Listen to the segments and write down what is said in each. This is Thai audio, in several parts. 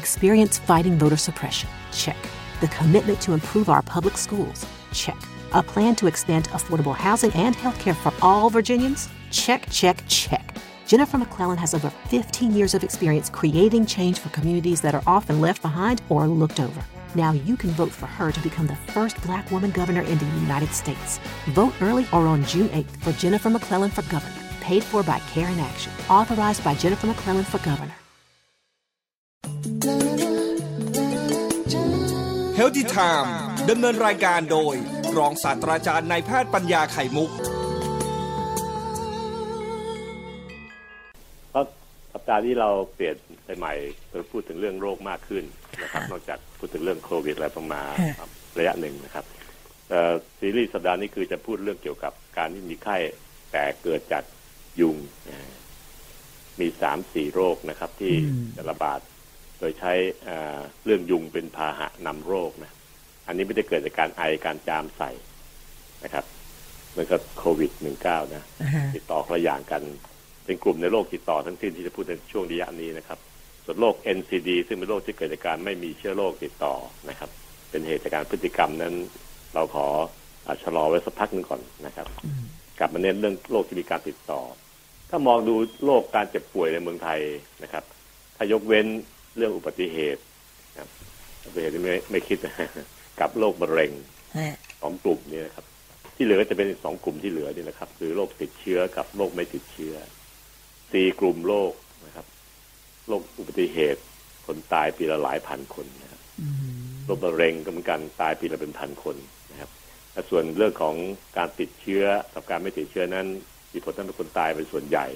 Experience fighting voter suppression? Check. The commitment to improve our public schools? Check. A plan to expand affordable housing and healthcare for all Virginians? Check, check, check. Jennifer McClellan has over 15 years of experience creating change for communities that are often left behind or looked over. Now you can vote for her to become the first Black woman governor in the United States. Vote early or on June 8th for Jennifer McClellan for governor. Paid for by Care in Action. Authorized by Jennifer McClellan for governor. Healthy Time ดำเนินรายการโดยรองศาสตราจารย์นายแพทย์ปัญญาไข่มุกครับสัปดาห์นี้เราเปลี่ยนไปใหม่เราพูดถึงเรื่องโรคมากขึ้นนะครับนอกจากพูดถึงเรื่องโควิดแล้วประมาณระยะหนึ่งนะครับซีรีส์สัปดาห์นี้คือจะพูดเรื่องเกี่ยวกับการที่มีไข้แต่เกิดจากยุงมี 3-4 โรคนะครับที่ระบาดโดยใช้เรื่องยุงเป็นพาหะนำโรคนะอันนี้ไม่ได้เกิดจากการไอการจามใส่นะครับเหมือนกับโควิด -19 นะ ติดต่อคนละอย่างกันเป็นกลุ่มในโรคติดต่อทั้งสิ้นที่จะพูดในช่วงระยะนี้นะครับส่วนโรค NCD ซึ่งเป็นโรคที่เกิดจากการไม่มีเชื้อโรคติดต่อนะครับเป็นเหตุจากการพฤติกรรมนั้นเราขอชะลอไว้สักพักนึงก่อนนะครับ กลับมาเน้นเรื่องโรคที่มีการติดต่อถ้ามองดูโรคการเจ็บป่วยในเมืองไทยนะครับถ้ายกเว้นเรื่องอุบัติเหตุครับอุบัติเหตุไม่คิดกับโรคมะเร็งสองกลุ่มนี้นะครับที่เหลือจะเป็นสองกลุ่มที่เหลือนี่นะครับคือโรคติดเชื้อกับโรคไม่ติดเชื้อ4กลุ่มโรคนะครับโรคอุบัติเหตุคนตายปีละหลายพันคนนะครับโรคมะเร็งก็เหมือนกันตายปีละเป็นพันคนนะครับแต่ส่วนเรื่องของการติดเชื้อกับการไม่ติดเชื้อนั้นมีผลทำให้คนตายเป็นส่วนใหญ่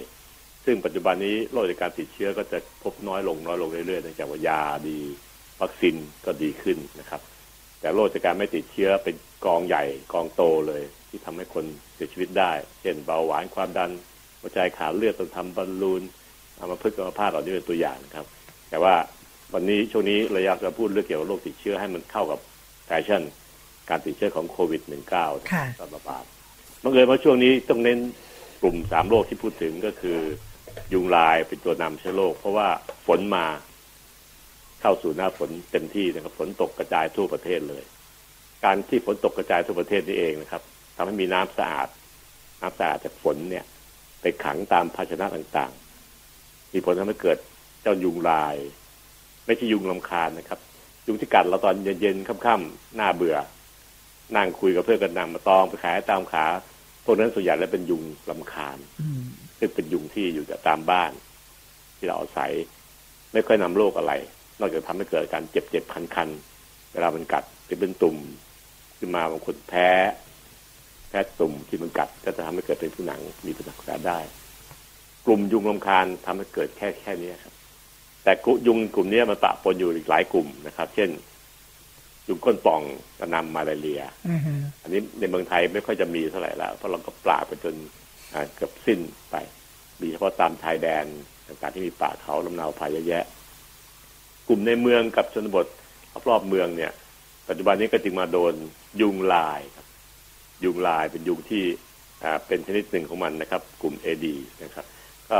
ซึ่งปัจจุบันนี้โรคจากการติดเชื้อก็จะพบน้อยลงเรื่อยๆเนื่องจากว่ายาดีวัคซีนก็ดีขึ้นนะครับแต่โรคจากการไม่ติดเชื้อเป็นกองใหญ่กองโตเลยที่ทำให้คนเสียชีวิตได้เช่นเบาหวานความดันหัวใจขาดเลือดจนทำบอลลูนเอามาพึ่งเอาผ้าเหล่านี้เป็นตัวอย่างนะครับแต่ว่าวันนี้ช่วงนี้เราอยากจะพูดเรื่องเกี่ยวกับโรคติดเชื้อให้มันเข้ากับแฟชั่นการติดเชื้อของโควิด -19 ระบาดบังเอิญว่าช่วงนี้ต้องเน้นกลุ่ม3โรคที่พูดถึงก็คือยุงลายเป็นตัวนำเชื้อโรคเพราะว่าฝนมาเข้าสู่หน้าฝนเต็มที่นะครับฝนตกกระจายทั่วประเทศเลยการที่ฝนตกกระจายทั่วประเทศนี่เองนะครับทำให้มีน้ำสะอาดจากฝนเนี่ยไปขังตามภาชนะต่างๆมีผลทำให้เกิดเจ้ายุงลายไม่ใช่ยุงรำคาญนะครับยุงที่กัดเราตอนเย็นๆค่ำๆหน้าเบื่อนั่งคุยกับเพื่อนกันนำมาตองไปขายตามขาพวกนั้นส่วนใหญ่แล้วเป็นยุงรำคาญซึ่งเป็นยุงที่อยู่ตามบ้านที่เราอาศัยไม่ค่อยนำโรคอะไรนอกจากทำให้เกิดการเจ็บคันๆเวลามันกัดเป็นตุ่มขึ้นมาบางคนแพ้ตุ่มที่มันกัดก็จะทำให้เกิดเป็นผนังมีผนังกระดาษได้กลุ่มยุงรำคาญทำให้เกิดแค่นี้ครับแต่ยุงกลุ่มนี้มันปะปนอยู่อีกหลายกลุ่มนะครับเช่นยุงก้นป่องกระนำมาลาเรียอันนี้ในเมืองไทยไม่ค่อยจะมีเท่าไหร่แล้วเพราะเราก็ปราบไปจนเกือบสิ้นไปโดยเฉพาะตามชายแดนต่างๆที่มีป่าเขาลำนาวพายเยอะแยะกลุ่มในเมืองกับชนบทรอบเมืองเนี่ยปัจจุบันนี้ก็จึงมาโดนยุงลายครับยุงลายเป็นยุงที่เป็นชนิดหนึ่งของมันนะครับกลุ่ม Aedes นะครับก็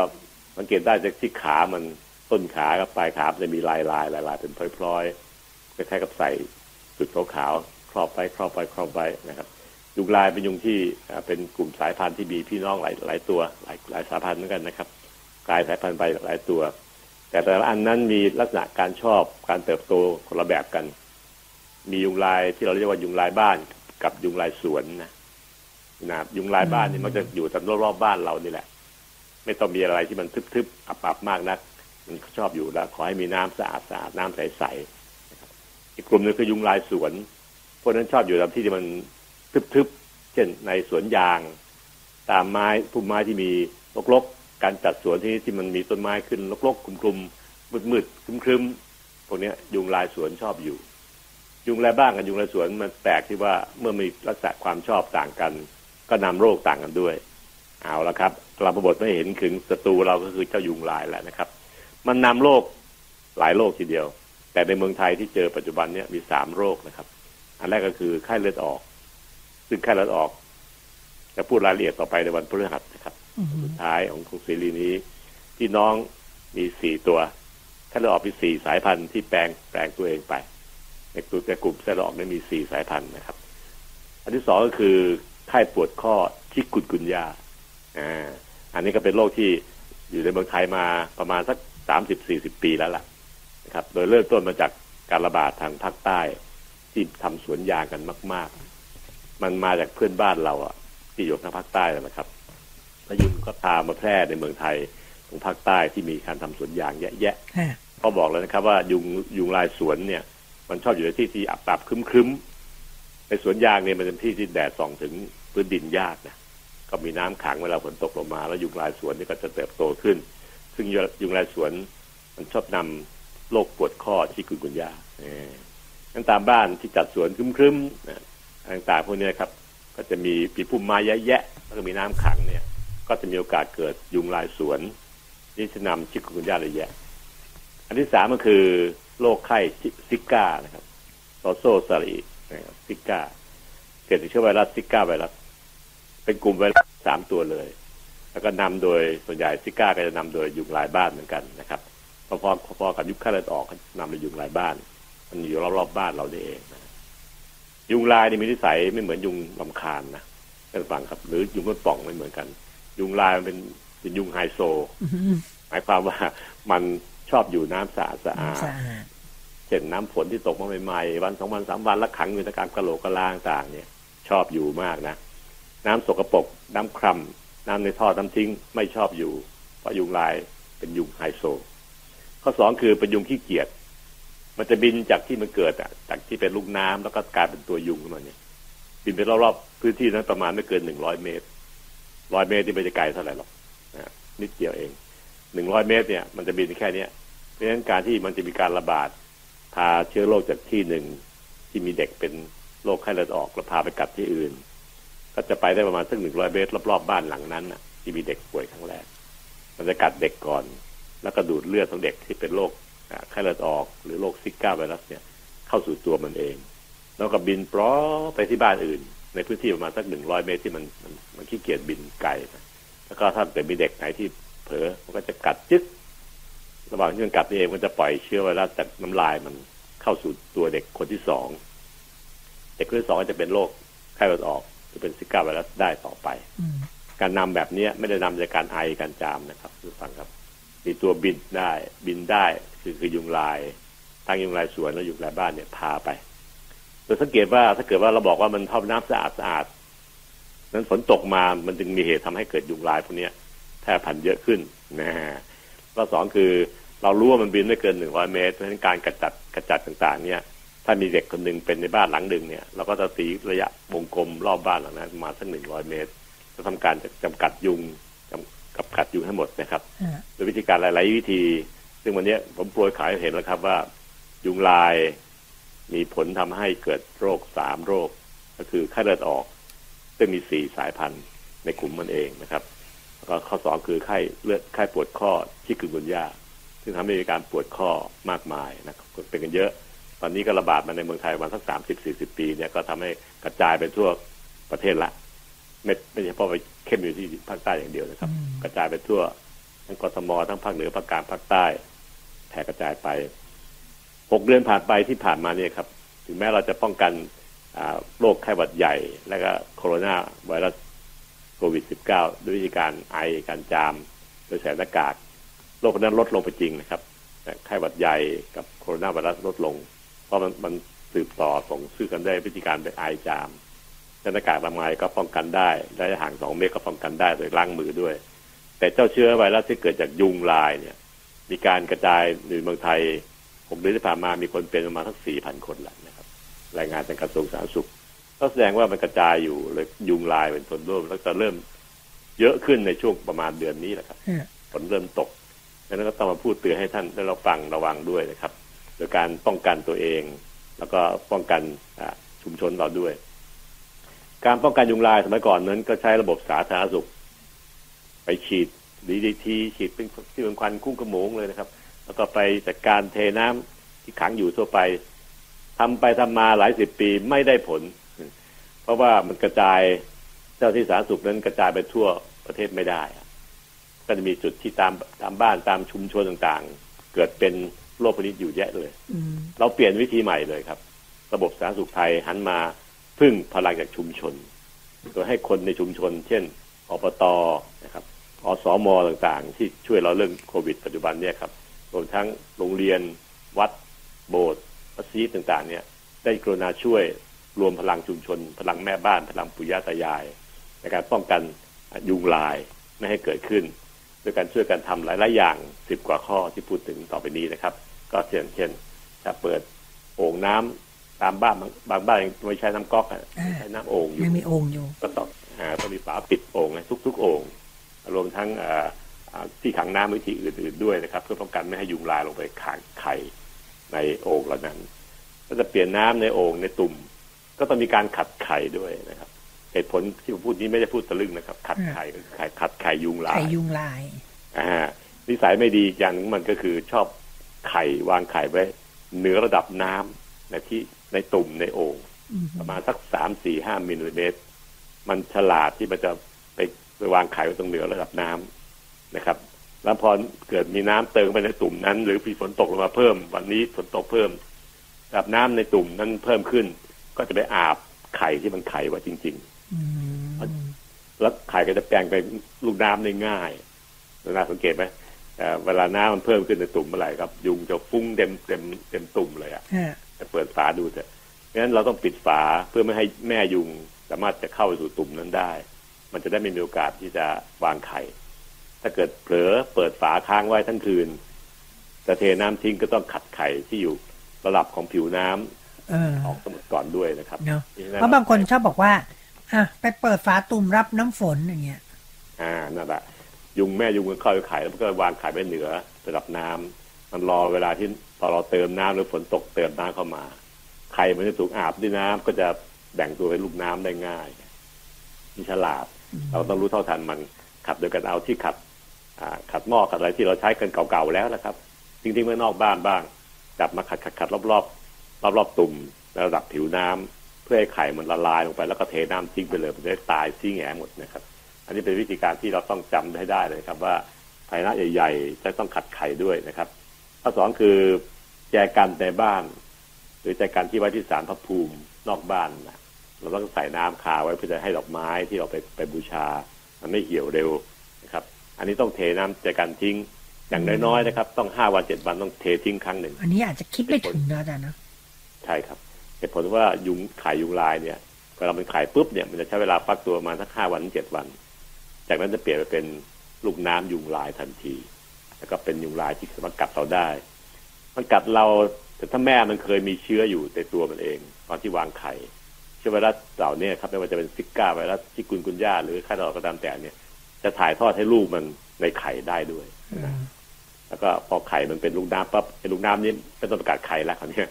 สังเกตได้จากที่ขามันต้นขากับปลายขาจะมีลายเป็นพลอยๆคล้ายๆกับใส่จุดขาวๆครอบไปนะครับยุงลายเป็นยุงที่เป็นกลุ่มสายพันธุ์ที่มีพี่น้องหลายตัวหลายสายพันธุ์เหมือนกันนะครับกลายสายพันธุ์ไปหลายตัวแต่ละอันนั้นมีลักษณะการชอบการเติบโตคนละแบบกันมียุงลายที่เราเรียกว่ายุงลายบ้านกับยุงลายสวนนะยุงลายบ้านนี่มันจะอยู่ตามรอบๆบ้านเรานี่แหละไม่ต้องมีอะไรที่มันทึบๆอับๆมากนักมันชอบอยู่แล้วขอให้มีน้ำสะอาดน้ำใสๆอีกกลุ่มนึงคือยุงลายสวนพวกนั้นชอบอยู่ตามที่ที่มันทึบๆเช่นในสวนยางตามไม้พุ่มไม้ที่มีรกๆการจัดสวนที่มันมีต้นไม้ขึ้นรกๆกลุ่มๆมืดๆครึ้มๆพวกนี้ยุงลายสวนชอบอยู่ยุงลายบ้านกับยุงลายสวนมันแปลกที่ว่าเมื่อมีลักษณะความชอบต่างกันก็นำโรคต่างกันด้วยเอาละครับเราประบทไม่เห็นถึงศัตรูเราก็คือเจ้ายุงลายแหละนะครับมันนำโรคหลายโรคทีเดียวแต่ในเมืองไทยที่เจอปัจจุบันนี้มี3โรคนะครับอันแรกก็คือไข้เลือดออกซึ่งไข้เลือดออกจะพูดรายละเอียดต่อไปในวันพฤหัสนะครับสุดท้ายของซีรีส์นี้พี่น้องมี4ตัว เซลล์ออกมี4สายพันธุ์ที่แปลงตัวเองไปในกลุ่มเซลล์ออกนั้นมี4สายพันธุ์นะครับอันที่2ก็คือไข้ปวดข้อชิคุนกุนยาอันนี้ก็เป็นโรคที่อยู่ในเมืองไทยมาประมาณสัก 30-40 ปีแล้วล่ะนะครับโดยเริ่มต้นมาจากการระบาดทางภาคใต้ที่ทำสวนยางกันมากๆมันมาจากเพื่อนบ้านเราอ่ะที่อยู่ทางภาคใต้นะครับแล้วยุงก็ตามมาแพร่ในเมืองไทยทางภาคใต้ที่มีการทำสวนยางแยะๆก็บอกแล้วนะครับว่ายุงลายสวนเนี่ยมันชอบอยู่ในที่ที่อับๆคึ้มๆในสวนยางเนี่ยมันเป็นที่ที่แดดส่องถึงพื้นดินยากนะก็มีน้ำขังเวลาฝนตกลงมาแล้วยุงลายสวนนี่ก็จะเติบโตขึ้นซึ่งยุงลายสวนมันชอบนำโรคปวดข้อชิคุนกุนยานั่นตามบ้านที่จัดสวนครึ้มๆต่างๆพวกนี้ครับก็จะมีปีพุ่มไม้แยะๆแล้วก็มีน้ำขังเนี่ยก็จะมีโอกาสเกิดยุงลายสวนที่จะนำชิคุนกุนยาเลยแยะอันที่ 3ก็คือโรคไข้ซิก้านะครับซอโซซาริซิก้าเกิดจากเชื้อไวรัสซิก้าไวรัสเป็นกลุ่มไวรัส3ตัวเลยแล้วก็นำโดยส่วนใหญ่ซิก้าก็จะนำโดยยุงลายบ้านเหมือนกันนะครับพอกับยุคไข้เลือดออกนำโดยยุงลายบ้านมันอยู่รอบๆบ้านเราได้เองนะยุงลายนี่มีนิสัยไม่เหมือนยุงรำคาญนะท่านฟังครับหรือยุงก้นป่องไม่เหมือนกันยุงลายมันเป็นยุงไฮโซหมายความว่ามันชอบอยู่น้ำสะอาดเช่นน้ำฝนที่ตกมาใหม่ๆวัน2วัน3วันแล้วขังอยู่ในกระโหลกกระลางต่างเนี่ยชอบอยู่มากนะน้ำสกปรกน้ำคร่ำน้ำในท่อน้ำทิ้งไม่ชอบอยู่เพราะยุงลายเป็นยุงไฮโซข้อ2คือเป็นยุงขี้เกียจมันจะบินจากที่มันเกิดจากที่เป็นลูกน้ำแล้วก็กลายเป็นตัวยุงขึ้นมาเนี่ยบินไปรอบๆพื้นที่นั้นประมาณไม่เกิน100 เมตร100 เมตรที่ไม่ได้ไกลเท่าไหร่หรอกนิดเดียวเอง100 เมตรเนี่ยมันจะบินแค่นี้เพราะฉะนั้นการที่มันจะมีการระบาดพาเชื้อโรคจากที่หนึ่งที่มีเด็กเป็นโรคไข้เลือดออกแล้วพาไปกัดที่อื่นก็จะไปได้ประมาณสัก100 เมตรรอบๆบ้านหลังนั้นที่มีเด็กป่วยครั้งแรกมันจะกัดเด็กก่อนแล้วก็ดูดเลือดของเด็กที่เป็นโรคไข้เลือดออกหรือโรคซิก้าไวรัสเนี่ยเข้าสู่ตัวมันเองแล้วก็บินปลอไปที่บ้านอื่นในพื้นที่ประมาณสัก100 เมตรที่มันขี้เกียจบินไกลแล้วก็ถ้าแต่มีเด็กไหนที่เผลอมันก็จะกัดจึ๊กระหว่างที่มันกัดนี่เองมันจะปล่อยเชื้อไวรัสจากน้ำลายมันเข้าสู่ตัวเด็กคนที่2เด็กคนที่2ก็จะเป็นโรคไข้เลือดออกหรือเป็นซิก้าไวรัสได้ต่อไปการนำแบบนี้ไม่ได้นำจากการไอการจามนะครับทุกท่านครับมีตัวบินได้คือยุงลายทั้งยุงลายสวนและยุงลายบ้านเนี่ยพาไปโดยสังเกตว่าถ้าเกิดว่าเราบอกว่ามันท่อน้ำสะอาดนั้นฝนตกมามันจึงมีเหตุทำให้เกิดยุงลายพวกนี้แพร่พันธุ์เยอะขึ้นนะฮะข้อ2คือเรารู้ว่ามันบินไม่เกิน100 เมตรเพราะฉะนั้นการกระจัดต่างๆเนี่ยถ้ามีเด็กคนหนึ่งเป็นในบ้านหลังหนึ่งเนี่ยเราก็จะตีระยะวงกลมรอบบ้านหลังนั้นประมาณสัก100 เมตรจะทำการจำกัดยุงให้หมดนะครับโดยวิธีการหลายๆวิธีซึ่งวันนี้ผมโปรยขายเห็นแล้วครับว่ายุงลายมีผลทำให้เกิดโรค3 โรคก็คือไข้เลือดออกซึ่งมี4 สายพันธุ์ในกลุ่มมันเองนะครับข้อ2คือไข้ปวดข้อชิคุนกุนยาซึ่งทำให้มีการปวดข้อมากมายนะครับเป็นกันเยอะตอนนี้ก็ระบาดมาในเมืองไทยมาสัก 30-40 ปีเนี่ยก็ทำให้กระจายไปทั่วประเทศละไม่เฉพาะไปเข้มอยู่ที่ภาคใต้อย่างเดียวนะครับกระจายไปทั่วทั้งกทมทั้งภาคเหนือภาคกลางภาคใต้แผ่กระจายไป6 เดือนผ่านไปที่ผ่านมาเนี่ยครับถึงแม้เราจะป้องกันโรคไข้หวัดใหญ่และก็โคโรนาไวรัสโควิด -19 ด้วยวิธีการไอการจามโดยใส่หน้ากากโรคนั้นลดลงไปจริงนะครับไข้หวัดใหญ่กับโคโรนาไวรัสลดลงเพราะมันสืบต่อส่งซื้อกันได้วิธีการไปไอจามใส่หน้ากากละไมก็ป้องกันได้และห่าง2 เมตรก็ป้องกันได้โดยล้างมือด้วยแต่เจ้าเชื้อไวรัสที่เกิดจากยุงลายเนี่ยมีการกระจายในเมืองไทย6 เดือนที่ผ่านมามีคนเป็นประมาณสัก 4,000 คนแล้วนะครับรายงานจากกระทรวงสาธารณสุขก็แสดงว่ามันกระจายอยู่เลยยุงลายเป็นต้นร่วมแล้วจะเริ่มเยอะขึ้นในช่วงประมาณเดือนนี้แหละครับฝนเริ่มตกดังนั้นก็ต้องมาพูดเตือนให้ท่านได้รับฟังระวังด้วยนะครับโดยการป้องกันตัวเองแล้วก็ป้องกันชุมชนเราด้วยการป้องกันยุงลายสมัยก่อนนั้นก็ใช้ระบบสาธารณสุขไปฉีด DDT ฉีดเป็นที่เป็นควันคุ้งกระหมงเลยนะครับแล้วก็ไปจัดการเทน้ำที่ขังอยู่ทั่วไปทำมาหลาย10 ปีไม่ได้ผลเพราะว่ามันกระจายเจ้าที่สาธารณสุขนั้นกระจายไปทั่วประเทศไม่ได้ก็จะมีจุดที่ตามบ้านตามชุมชนต่างๆเ กิดเป็นโรคพวกนี้อยู่แยะเลยเราเปลี่ยนวิธีใหม่เลยครับระบบสาธารณสุขไทยหันมาพึ่งพลังจากชุมชนโดยให้คนในชุมชนเช่นอบต.นะครับอสม.ต่างๆที่ช่วยเราเรื่องโควิดปัจจุบันเนี่ยครับรวมทั้งโรงเรียนวัดโบสถ์มัสยิดต่างๆเนี่ยได้กรุณาช่วยรวมพลังชุมชนพลังแม่บ้านพลังปุยญาตายายในการป้องกันยุงลายไม่ให้เกิดขึ้นโดยการช่วยกันทำหลายๆอย่าง10กว่าข้อที่พูดถึงต่อไปนี้นะครับก็เช่นถ้าเปิดโอ่งน้ำตามบ้านบางบ้านยังไม่ใช้น้ำก๊อกใช้น้ำโอ่งอยู่ไม่มีโอ่งอยู่ก็ต้องมีฝาปิดโอ่งในทุกๆโอ่งรวมทั้งที่ขังน้ำวิธีอื่นๆด้วยนะครับเพื่อป้องกันไม่ให้ยุงลายลงไปขังไข่ในโอ่งเหล่านั้นถ้าจะเปลี่ยนน้ำในโอ่งในตุ่มก็ต้องมีการขัดไข่ด้วยนะครับเหตุผลที่ผมพูดนี้ไม่ได้พูดตะลึงนะครับขัดไข่ขัดไข่ยุงลายไข่ยุงลายนิสัยไม่ดีอย่างนึงมันก็คือชอบไข่วางไข่ไว้เหนือระดับน้ำในที่ในตุ่มในโอ่งประมาณสัก 3-4-5 มิลลิเมตรมันฉลาดที่มันจะไปวางไข่ไว้ตรงเหนือระดับน้ำนะครับแล้วพอเกิดมีน้ำเติมไปในตุ่มนั้นหรือมีฝนตกลงมาเพิ่มวันนี้ฝนตกเพิ่มระดับน้ำในตุ่มนั้นเพิ่มขึ้นก็จะไปอาบไข่ที่มันไข่ไว้จริงๆแล้วไข่ก็จะแปลงไปลูกน้ำได้ง่ายน่าสังเกตไหมเวลาน้ำมันเพิ่มขึ้นในตุ่มเมื่อไหร่ครับยุงจะฟุ้งเต็มตุ่มเลยอ่ะจะเปิดฝาดูเถอะงั้นเราต้องปิดฝาเพื่อไม่ให้แม่ยุงสามารถจะเข้าไปสู่ตุ่มนั้นได้มันจะได้ไม่มีโอกาสที่จะวางไข่ถ้าเกิดเผลอเปิดฝาค้างไว้ทั้งคืนจะเทน้ำทิ้งก็ต้องขัดไข่ที่อยู่ระดับของผิวน้ำออกสมุดก่อนด้วยนะครับเพราะบางคนชอบบอกว่าไปเปิดฝาตุ่มรับน้ำฝนอย่างเงี้ยนั่นแหละยุงแม่ยุงมันเข้าไปไข่แล้วมันก็วางไข่ไว้เหนือระดับน้ำมันรอเวลาที่พอเราเติมน้ำหรือฝนตกเติมน้ำเข้ามาไข่มันจะถูกอาบด้วยน้ำก็จะแบ่งตัวเป็นลูกน้ำได้ง่ายมีฉลาดเราต้องรู้เท่าทันมันขัดโดยการเอาที่ขัดหม้อขัดอะไรที่เราใช้กันเก่าๆแล้วนะครับจริงๆเมื่อนอกบ้านบ้างจับมาขัดรอบตุ่มระดับผิวน้ำเพื่อให้ไข่มันละลายลงไปแล้วก็เทน้ำทิ้งไปเลยมันจะตายซี่แง่หมดนะครับอันนี้เป็นวิธีการที่เราต้องจำได้เลยครับว่าภายในใหญ่ๆจะต้องขัดไข่ด้วยนะครับข้อสองคือแจกันในบ้านหรือแจกันที่ไว้ที่ศาลพระภูมินอกบ้านนะเราต้องใส่น้ำคาไว้เพื่อจะให้ดอกไม้ที่เราไปบูชามันไม่เหี่ยวเร็วนะครับอันนี้ต้องเทน้ำแจกันทิ้งอย่างน้อยๆนะครับต้อง5 วัน 7 วันต้องเททิ้งครั้งหนึ่งอันนี้อาจจะคิดไม่ถึงนะอาจารย์นะใช่ครับเหตุผลว่ายุงไข่ยุงลายเนี่ยเวลามันไข่ปุ๊บเนี่ยมันจะใช้เวลาฟักตัวประมาณสัก5 วัน 7 วันจากนั้นจะเปลี่ยนไปเป็นลูกน้ำยุงลายทันทีแล้วก็เป็นยุงลายที่สามารถกัดเราได้มันกัดเราแต่ถ้าแม่มันเคยมีเชื้ออยู่ในตัวมันเองตอนที่วางไข่เชื้อไวรัสเหล่านี้ครับไม่ว่าจะเป็นซิก้าไวรัสชิกุนกุนย่าหรือไข้หวัดก็ตามแต่เนี่ยจะถ่ายทอดให้ลูกมันในไข่ได้ด้วยแล้วก็พอไข่มันเป็นลูกน้ำปั๊บไอ้ลูกน้ำนี้เป็นตัวประกาศไข่แล้วคราวนี้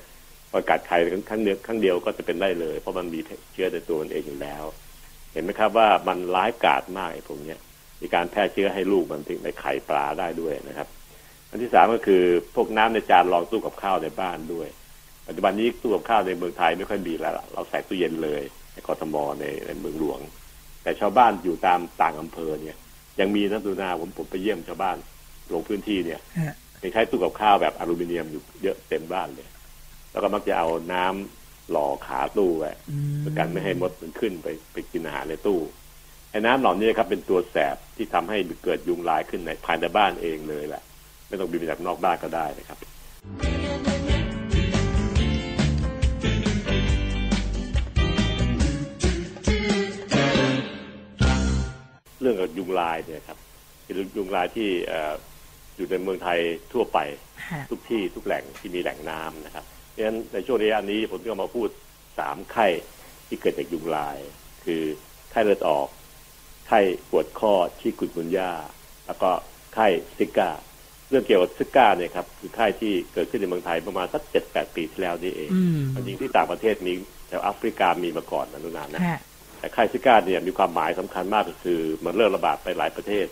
ประกาศไข่ครั้งเดียวก็จะเป็นได้เลยเพราะมันมีเชื้อในตัวมันเองอยู่แล้วเห็นไหมครับว่ามันร้ายกาจมากไอ้พวกนี้มีการแพร่เชื้อให้ลูกมันถึงในไข่ปลาได้ด้วยนะครับอันที่3ก็คือพวกน้ำในจานรองตู้กับข้าวในบ้านด้วยปัจจุบันนี้ตู้กับข้าวในเมืองไทยไม่ค่อยมีแล้วเราใส่ตู้เย็นเลยในกทมในเมืองหลวงแต่ชาวบ้านอยู่ตามต่างอำเภอเนี่ยยังมีนะดูนาผมไปเยี่ยมชาวบ้านลงพื้นที่เนี่ยใช้ตู้กับข้าวแบบอลูมิเนียมอยู่เยอะเต็มบ้านเลยแล้วก็มักจะเอาน้ำหล่อขาตู้ไว้เพื่อกันไม่ให้มดมันขึ้นไปกินอาหารในตู้ไอ้น้ำหล่อนี้ครับเป็นตัวแสบที่ทำให้เกิดยุงลายขึ้นในภายในบ้านเองเลยแหละไม่ต้องบินไปจากนอกบ้านก็ได้นะครับเรื่องกับยุงลายเนี่ยครับเป็นยุงลายที่อยู่ในเมืองไทยทั่วไปทุกที่ทุกแหล่งที่มีแหล่งน้ำนะครับดังนั้นในช่วงระยะนี้ผมก็มาพูด3ไข้ที่เกิดจากยุงลายคือไข้เลือดออกไข้ปวดข้อชิกุนกุนย่าแล้วก็ไข้ซิก้าเรื่องเกี่ยวกับซิก้าเนี่ยครับคือไข้ที่เกิดขึ้นในเมืองไทยประมาณสัก 7-8 ปีที่แล้วนี่เองจริงที่ต่างประเทศมีแถวแอฟริกามีมาก่อนนานๆนะแต่ไข้ซิก้าเนี่ยมีความหมายสำคัญมากก็คือมันเริ่มระบาดไปหลายประเทศ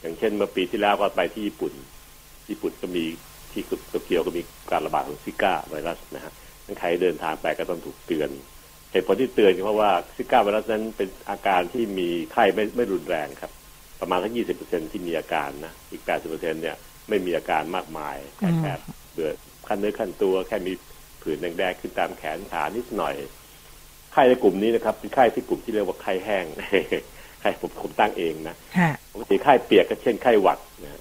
อย่างเช่นเมื่อปีที่แล้วก็ไปที่ญี่ปุ่นก็มีที่โตเกียวก็มีการระบาดของซิก้าไวรัสนะฮะทั้งใครเดินทางไปก็ต้องถูกเตือนเหตุผลที่เตือนก็เพราะว่าซิก้าไวรัสนั้นเป็นอาการที่มีไข้ไม่รุนแรงครับประมาณสัก 20% ที่มีอาการนะอีก 80% เนี่ย ไม่มีอาการมากมายแค่เบื่อขั้นเนื้อขั้นตัวแค่มีผื่นแดงๆขึ้นตามแขนขานิดหน่อยไข้ในกลุ่มนี้นะครับเป็นไข้ที่กลุ่มที่เรียกว่าไข้แห้งไข้ผมตั้งเองนะปกติไข้เปียกก็เช่นไข้หวัดนะ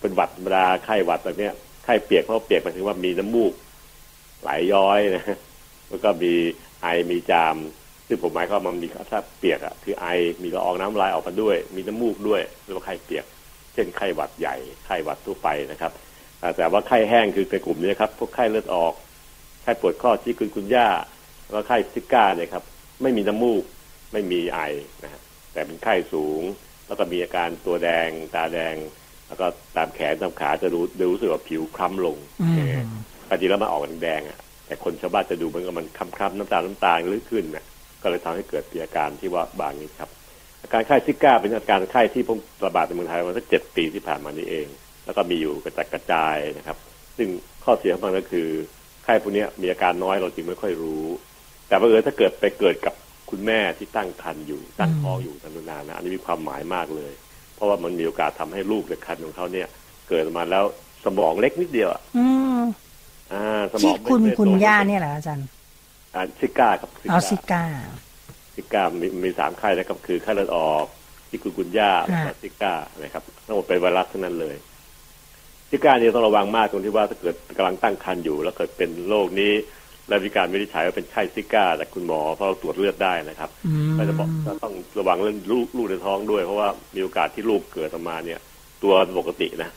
เป็นหวัดธรรมดาไข้หวัดแบบเนี้ยไข้เปียกเพราะเปียกหมายถึงว่ามีน้ำมูกไหลย้อยนะแล้วก็มีไอมีจามซึ่งผมหมายความว่ามันมีถ้าเปียกอ่ะคือไอมีละอองน้ำลายออกมาด้วยมีน้ำมูกด้วยเรียกว่าไข้เปียกเช่นไข้หวัดใหญ่ไข้หวัดทั่วไปนะครับแต่ว่าไข้แห้งคือในกลุ่มนี้ครับพวกไข้เลือดออกไข้ปวดข้อที่คุณย่าแล้วไข้ซิก้าเนี่ยครับไม่มีน้ำมูกไม่มีไอนะฮะแต่เป็นไข้สูงแล้วก็มีอาการตัวแดงตาแดงแล้วก็ตามแขนตามขาจะรู้สึกว่าผิวคล้ำลงปกติแล้วมันออกแดงอ่ะแต่คนชาวบ้านจะดูมันก็มันคล้ำๆน้ำตาลึกขึ้นนะก็เลยทำให้เกิดอาการที่ว่าบางนี้ครับอาการไข้ซิก้าเป็นอาการไข้ที่พบระบาดในเมืองไทยมาสัก7 ปีที่ผ่านมานี้เองแล้วก็มีอยู่กระจัดกระจายนะครับซึ่งข้อเสียของมันก็คือไข้พวกนี้มีอาการน้อยเราจริงไม่ค่อยรู้แต่บังเอิญถ้าเกิดไปเกิดกับคุณแม่ที่ตั้งครรภ์อยู่ตั้งท้องอยู่นานๆนะอันนี้มีความหมายมากเลยเพราะว่ามันมีโอกาสทำให้ลูกในครรภ์ของเขาเนี่ยเกิดมาแล้วสมองเล็กนิดเดียวสมองคุณย่าเนี่ยเหรออาจารย์ซิก้าครับซิก้ามี3ไข้นะครับคือไข้เลือดออกที่คุณย่าและซิก้านะครับทั้งหมดเป็นไวรัสทั้งนั้นเลยซิก้าเนี่ยต้องระวังมากตรงที่ว่าถ้าเกิดกำลังตั้งครรภ์อยู่แล้วเกิดเป็นโรคนี้และมีการวินิจฉัยว่าเป็นไข้ซิก้าแต่คุณหมอเพราะเราตรวจเลือดได้นะครับก็จะบอกต้องระวังเรื่องลูกในท้องด้วยเพราะว่ามีโอกาสที่ลูกเกิดออกมาเนี่ยตัวปกตินะ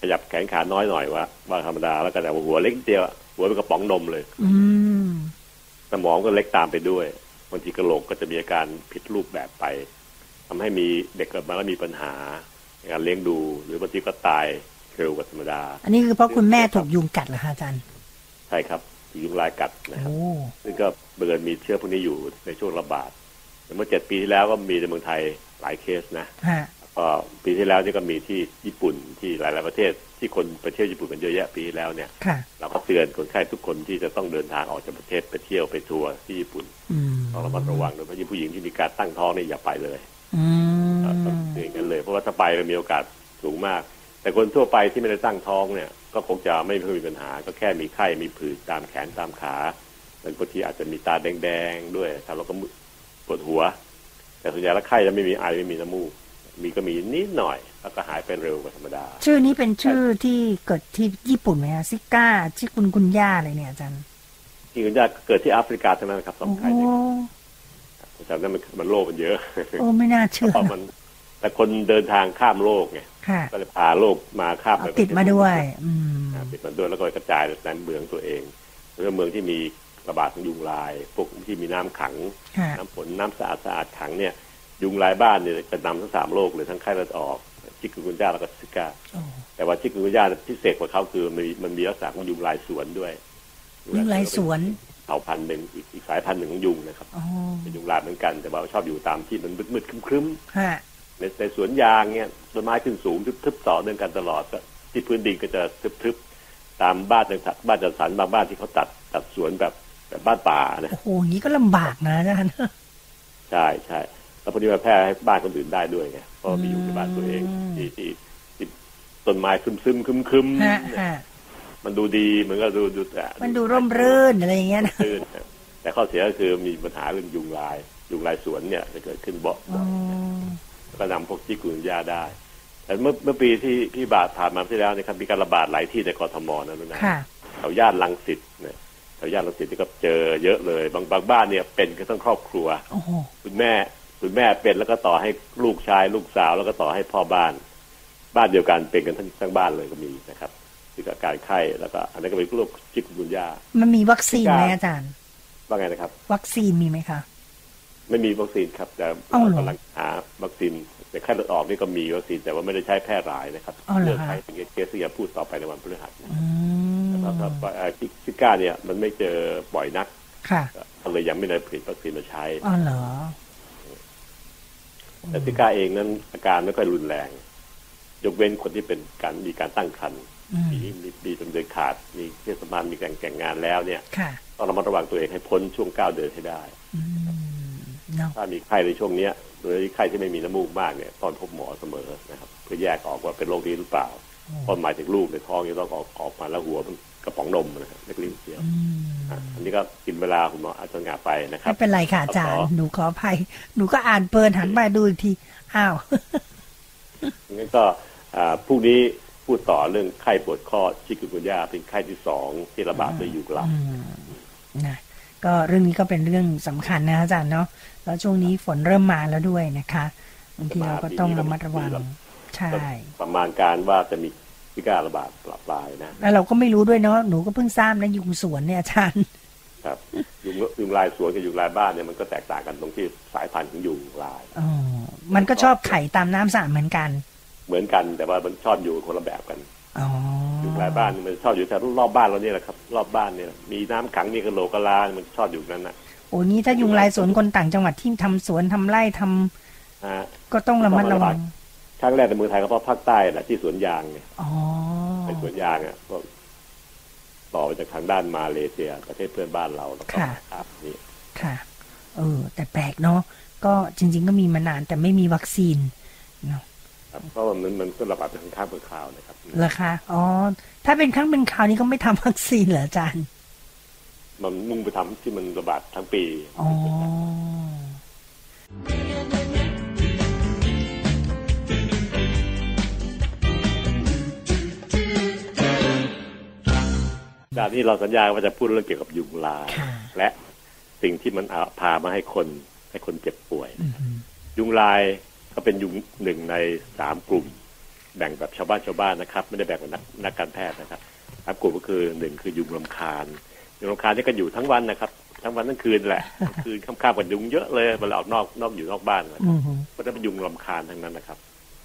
ขยับแขนขาน้อยหน่อยว่าธรรมดาแล้วก็แต่หัวเล็กเดียวหัวเป็นกระป๋องนมเลยสมองก็เล็กตามไปด้วยบางทีกระโหลกก็จะมีอาการผิดรูปแบบไปทำให้มีเด็กเกิดมาแล้วมีปัญหาในการเลี้ยงดูหรือบางทีก็ตายเร็วกว่าธรรมดาอันนี้คือเพราะคุณแม่ถูกยุงกัดเหรอคะอาจารย์ใช่ครับยุงลายกัดนะครับซึ่งก็เบิร์นมีเชื้อพวกนี้อยู่ในช่วงระบาดเมื่อ7 ปีที่แล้วก็มีในเมืองไทยหลายเคสนะปีที่แล้วนี่ก็มีที่ญี่ปุ่นที่หลายๆประเทศที่คนไปเที่ยวญี่ปุ่นกันเยอะแยะปีที่แล้วเนี่ยเราก็เตือนคนไข้ทุกคนที่จะต้องเดินทางออกจากประเทศไปเที่ยวไปทัวร์ที่ญี่ปุ่นต้องระมัดระวังโดยเฉพาะผู้หญิงที่มีการตั้งท้องเนี่ยอย่าไปเลยเตือนกันเลยเพราะว่าถ้าไปมันมีโอกาสสูงมากแต่คนทั่วไปที่ไม่ได้ตั้งท้องเนี่ยก็คงจะไม่มีปัญหาก็แค่มีไข้มีผื่นตามแขนตามขาแล้วบางทีอาจจะมีตาแดงๆด้วยทำแล้วก็ปวดหัวแต่ส่วนใหญ่แล้วไข้จะไม่มีไอไม่มีน้ำมูกมีก็มีนิดหน่อยแล้วก็หายไปเร็วกว่าธรรมดาชื่อนี้เป็นชื่อที่เกิดที่ญี่ปุ่นไหมฮะซิก้าชื่อคุณย่าอะไรเนี่ยอาจารย์คุณย่าเกิดที่แอฟริกาทั้งนั้นครับสองไข้เนี่ยจำได้มันโรคมันเยอะโอ้ไม่น่าเชื่อแต่คนเดินทางข้ามโลกไงก็เลยพาโลกมาข้ามไปติดมาด้วยติดมาด้วยแล้วก็กระจายในเมืองตัวเองแล้วเมืองที่มีระบาดของยุงลายพวกที่มีน้ำขังน้ำฝนน้ำสะอาดขังเนี่ยยุงลายบ้านเนี่ยจะนำทั้ง3โรคเลยทั้งไข้เลือดออกชิคุนกุญญาแล้วก็ซิก้าแต่ว่าชิคุนกุญญาพิเศษกว่าเขาคือมันมีลักษณะของยุงลายสวนด้วยยุงลายสวนเผ่าพันธุ์หนึ่งอีกสายพันธุ์หนึ่งของยุงนะครับเป็นยุงลายเหมือนกันแต่ว่าชอบอยู่ตามที่มันมืดๆครึ้มในสวนยางเนี่ยต้นไม้ขึ้นสูงทึบๆต่อเนื่องกันตลอดที่พื้นดินก็จะทึบๆตามบ้านจัดสรรบางบ้านที่เขาตัดสวนแบบบ้านป่านะโอ้โหงี้ก็ลำบากนะอาจารย์ใช่ใช่แล้วพอดีมาแพร่ให้บ้านคนอื่นได้ด้วยไงเพราะมีอยู่ในบ้านตัวเองที่ต้นไม้ซึมๆคึมๆมันดูดีเหมือนกับดูมันดูร่มรื่นอะไรอย่างเงี้ยนะแต่ข้อเสียก็คือมีปัญหาเรื่องยุงลายสวนเนี่ยจะเกิดขึ้นบ่อยก็นำพวกจิกุนยาได้แต่เมื่อปีที่พี่บาทผ่านมาที่แล้วเนี่ยครับมีการระบาดหลายที่ในกทมนะแถวย่านรังสิตเนี่ยแถวย่านรังสิตที่ก็เจอเยอะเลยบางบ้านเนี่ยเป็นก็ต้องครอบครัวคุณแม่เป็นแล้วก็ต่อให้ลูกชายลูกสาวแล้วก็ต่อให้พ่อบ้านเดียวกันเป็นกันทั้งบ้านเลยก็มีนะครับที่กับการไข้แล้วก็อันนั้นก็เป็นโรคจิกุนยามันมีวัคซีนไหมอาจารย์ว่าไงนะครับวัคซีนมีไหมคะไม่มีวัคซีนครับแต่กำลังหาวัคซีนแต่ไข้เลือดออกนี่ก็มีวัคซีนแต่ว่าไม่ได้ใช้แพร่หลายนะครับเรื่องใช้เป็นเคสที่จะพูดต่อไปในวันพฤหัสนะครับซิก้าเนี่ยมันไม่เจอบ่อยนักก็เลยยังไม่ได้ผลิตวัคซีนมาใช้แต่ซิก้าเองนั้นอาการไม่ค่อยรุนแรงยกเว้นคนที่เป็นมีการตั้งครรภ์มีจำเดือนขาดมีเทศบาลมีการแต่งงานแล้วเนี่ยต้องระมัดระวังตัวเองให้พ้นช่วง9 เดือนให้ได้ถ้ามีไข้ในช่วงนี้ โดยไข้ที่ไม่มีน้ำมูกมากเนี่ยตอนพบหมอเสมอนะครับเพื่อแยกออกว่าเป็นโรคนี้หรือเปล่าเพราะหมายถึงลูกในท้องนี่ต้องออกมาแล้วหัวมันกระป๋องนมนะครับเล็กๆเดียวอันนี้ก็กินเวลาคุณหมออาจจะหงาไปนะครับไม่เป็นไรค่ะอาจารย์หนูขออภัยหนูก็อ่านเปิดหันมาดูอีกทีอ้าวงั้นก็พรุ่งนี้พูดต่อเรื่องไข้ปวดข้อชิคุกุนยาเป็นไข้ที่2ที่ระบาดในยุโรปนะก็เรื่องนี้ก็เป็นเรื่องสำคัญนะอาจารย์เนาะแล้วช่วงนี้ฝนเริ่มมาแล้วด้วยนะคะบางทีเราก็ต้องระมัดระวังใช่ประมาณการว่าจะมีพิการระบาดปรับปลายนะแล้วเราก็ไม่รู้ด้วยเนาะหนูก็เพิ่งทราบนะยุงสวนเนี่ยอาจารย์ครับยุงลายสวนกับยุงลายบ้านเนี่ยมันก็แตกต่างกันตรงที่สายพันธุ์ของยุงลายอ๋อมันก็ชอบไข่ตามน้ำสระเหมือนกันแต่ว่ามันชอบอยู่คนละแบบกันอ๋อยุงลายบ้านมันชอบอยู่แถวรอบบ้านเราเนี่ยแหละครับรอบบ้านเนี่ยมีน้ำขังมีกระโหลกกะลามันชอบอยู่นั้นน่ะโอ้นี่ถ้ายุงลายสวนคนต่างจังหวัดที่ทำสวนทำไร่ทำก็ต้องระมัดระวังครั้งแรกในเมืองไทยก็เพราะภาคใต้แหละที่สวนยางเนี่ยในสวนยางอ่ะก็ต่อไปจากทางด้านมาเลเซียประเทศเพื่อนบ้านเราแล้วก็ครับนี่ค่ะแต่แปลกเนาะก็จริงๆก็มีมานานแต่ไม่มีวัคซีนเนาะเพราะมันก็ระบาดเป็นครั้งเป็นคราวนะครับราคาถ้าเป็นครั้งเป็นคราวนี้ก็ไม่ทำวัคซีนเหรออาจารย์มันมุ่งไปทำที่มันระบาดทั้งปีตอนนี้เราสัญญาว่าจะพูดเรื่องเกี่ยวกับยุงลายและสิ่งที่มันพามาให้คนเจ็บป่วยยุงลายก็เป็นยุงหนึ่งใน3กลุ่มแบ่งแบบชาวบ้านนะครับไม่ได้แบ่งแบบนักการแพทย์นะครับ3กลุ่มก็คือ1คือยุงรำคาญนี่ก็อยู่ทั้งวันนะครับทั้งวันทั้งคืนแหละคืนค่ำๆกันยุงเยอะเลยมันออกนอกอยู่นอกบ้านเลยเพราะนั้นเป็นยุงรำคาญทั้งนั้นนะครับ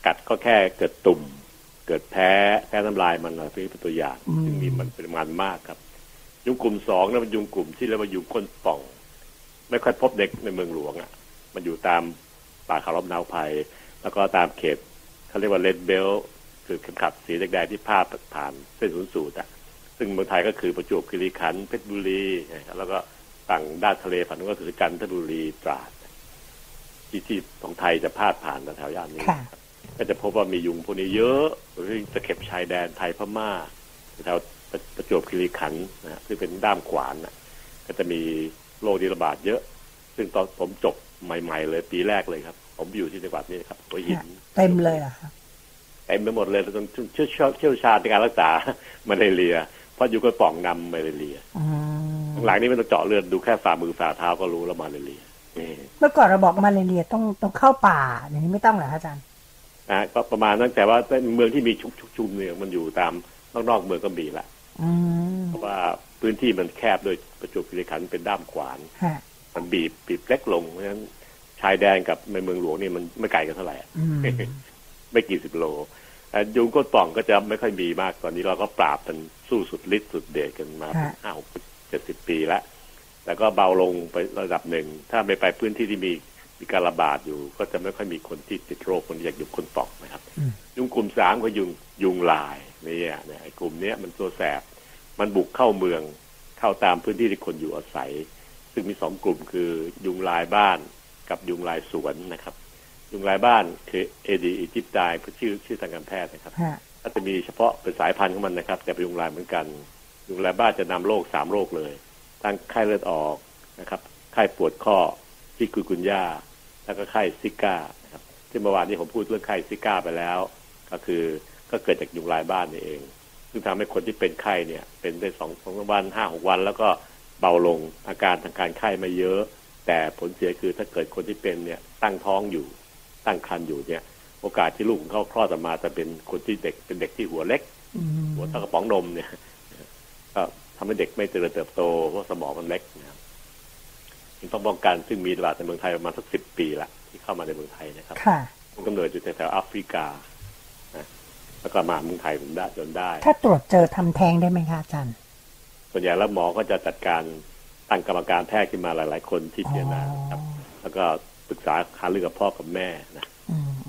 กัดก็แค่เกิดตุ่มเกิดแพ้น้ำลายมันอะไรเป็นตัวอย่างซึ่งมีมันเป็นมันมากครับยุงกลุ่ม2นั่นเป็นยุงกลุ่มที่เรียกว่ายุงก้นป่องไม่ค่อยพบเด็กในเมืองหลวงอ่ะมันอยู่ตามป่าเขาล้อมนาวไผ่แล้วก็ตามเขตเขาเรียกว่าเรดเบลต์คือเข็มขัดสีแดงๆที่พาดผ่านเส้นศูนย์สูตรอ่ะซึ่งเมืองไทยก็คือประจวบคีรีขันธ์เพชรบุรีแล้วก็ฝั่งด้านทะเลฝั่งนู้นก็คือจันทบุรีตราดที่ของไทยจะพาดผ่านแถวย่านนี้ก็จะพบว่ามียุงพวกนี้เยอะที่ตะเข็บชายแดนไทยพม่าแถวประจวบคีรีขันธ์นะซึ่งเป็นด้ามขวานนะก็จะมีโรคระบาดเยอะซึ่งตอนผมจบใหม่ๆเลยปีแรกเลยครับผมอยู่ที่จังหวัดนี้ครับตัวหินเต็มเลยอ่ะครับเต็มไปหมดเลยเราต้องเชี่ยวชาญในการรักษามาเลเรียเพราะอยู่ก็ป่องนำมาเลเรียหลังนี้ไม่ต้องเจาะเลือดดูแค่ฝ่ามือฝ่าเท้าก็รู้แล้วมาเลเรียเมื่อก่อนเราบอกมาเลเรียต้องเข้าป่าอย่างนี้ไม่ต้องเหรออาจารย์ก็ประมาณนั้นแต่ว่าเมืองที่มีชุมเมืองมันอยู่ตามนอกเมืองก็มีละเพราะว่าพื้นที่มันแคบโดยประจวบคีรีขันธ์เป็นด้ามขวานมันบีบเล็กลงเพราะฉะนั้นชายแดนกับในเมืองหลวงนี่มันไม่ไกลกันเท่าไหร่ไม่กี่สิบโลยุงก้นป่องก็จะไม่ค่อยมีมากตอนนี้เราก็ปราบมันสู้สุดฤทธิ์สุดเดชกันมา70 ปีแล้วแต่ก็เบาลงไประดับหนึ่งถ้าไม่ไปพื้นที่ที่มีการระบาดอยู่ก็จะไม่ค่อยมีคนที่ติดโรคคนอย่างยุงก้นป่องนะครับยุงกลุ่ม3คือยุงลายเนี่ยไอ้กลุ่มนี้มันตัวแสบมันบุกเข้าเมืองเข้าตามพื้นที่ที่คนอยู่อาศัยซึ่งมี2กลุ่มคือยุงลายบ้านกับยุงลายสวนนะครับยุงลายบ้านคือ Aedes aegypti คือชื่อทางการแพทย์นะครับก็จะมีเฉพาะเป็นสายพันธุ์ของมันนะครับแต่เป็นยุงลายเหมือนกันยุงลายบ้านจะนำโรค3โรคเลยทั้งไข้เลือดออกนะครับไข้ปวดข้อชิคุกุนยาแล้วก็ไข้ซิก้านะครับที่เมื่อวานนี้ผมพูดเรื่องไข้ซิก้าไปแล้วก็เกิดจากยุงลายบ้านนี่เองซึ่งทำให้คนที่เป็นไข้เนี่ยเป็นได้2 วัน 5-6 วันแล้วก็เบาลงอาการทางการไข้ไม่เยอะแต่ผลเสียคือถ้าเกิดคนที่เป็นเนี่ยตั้งท้องอยู่ตั้งครรภ์อยู่เนี่ยโอกาสที่ลูกของเขาคลอดออกมาจะเป็นคนที่เด็กที่หัวเล็กหัวเท่ากระป๋องนมเนี่ยก็ทำให้เด็กไม่เติบโตเพราะสมองมันเล็กนะครับจึงต้องป้องกันซึ่งมีระบาดในเมืองไทยประมาณสัก10 ปีละที่เข้ามาในเมืองไทยนะครับกำเนิดอยู่แถวแอฟริกาแล้วก็มาเมืองไทยผมได้จนได้ถ้าตรวจเจอทำแท้งได้ไหมคะอาจารย์ส่วนใหญ่แล้วหมอก็จะจัดการตั้งกรรมการแพทย์ขึ้นมาหลายๆคนที่พิจารณาครับแล้วก็ปรึกษาหารือกับพ่อกับแม่นะ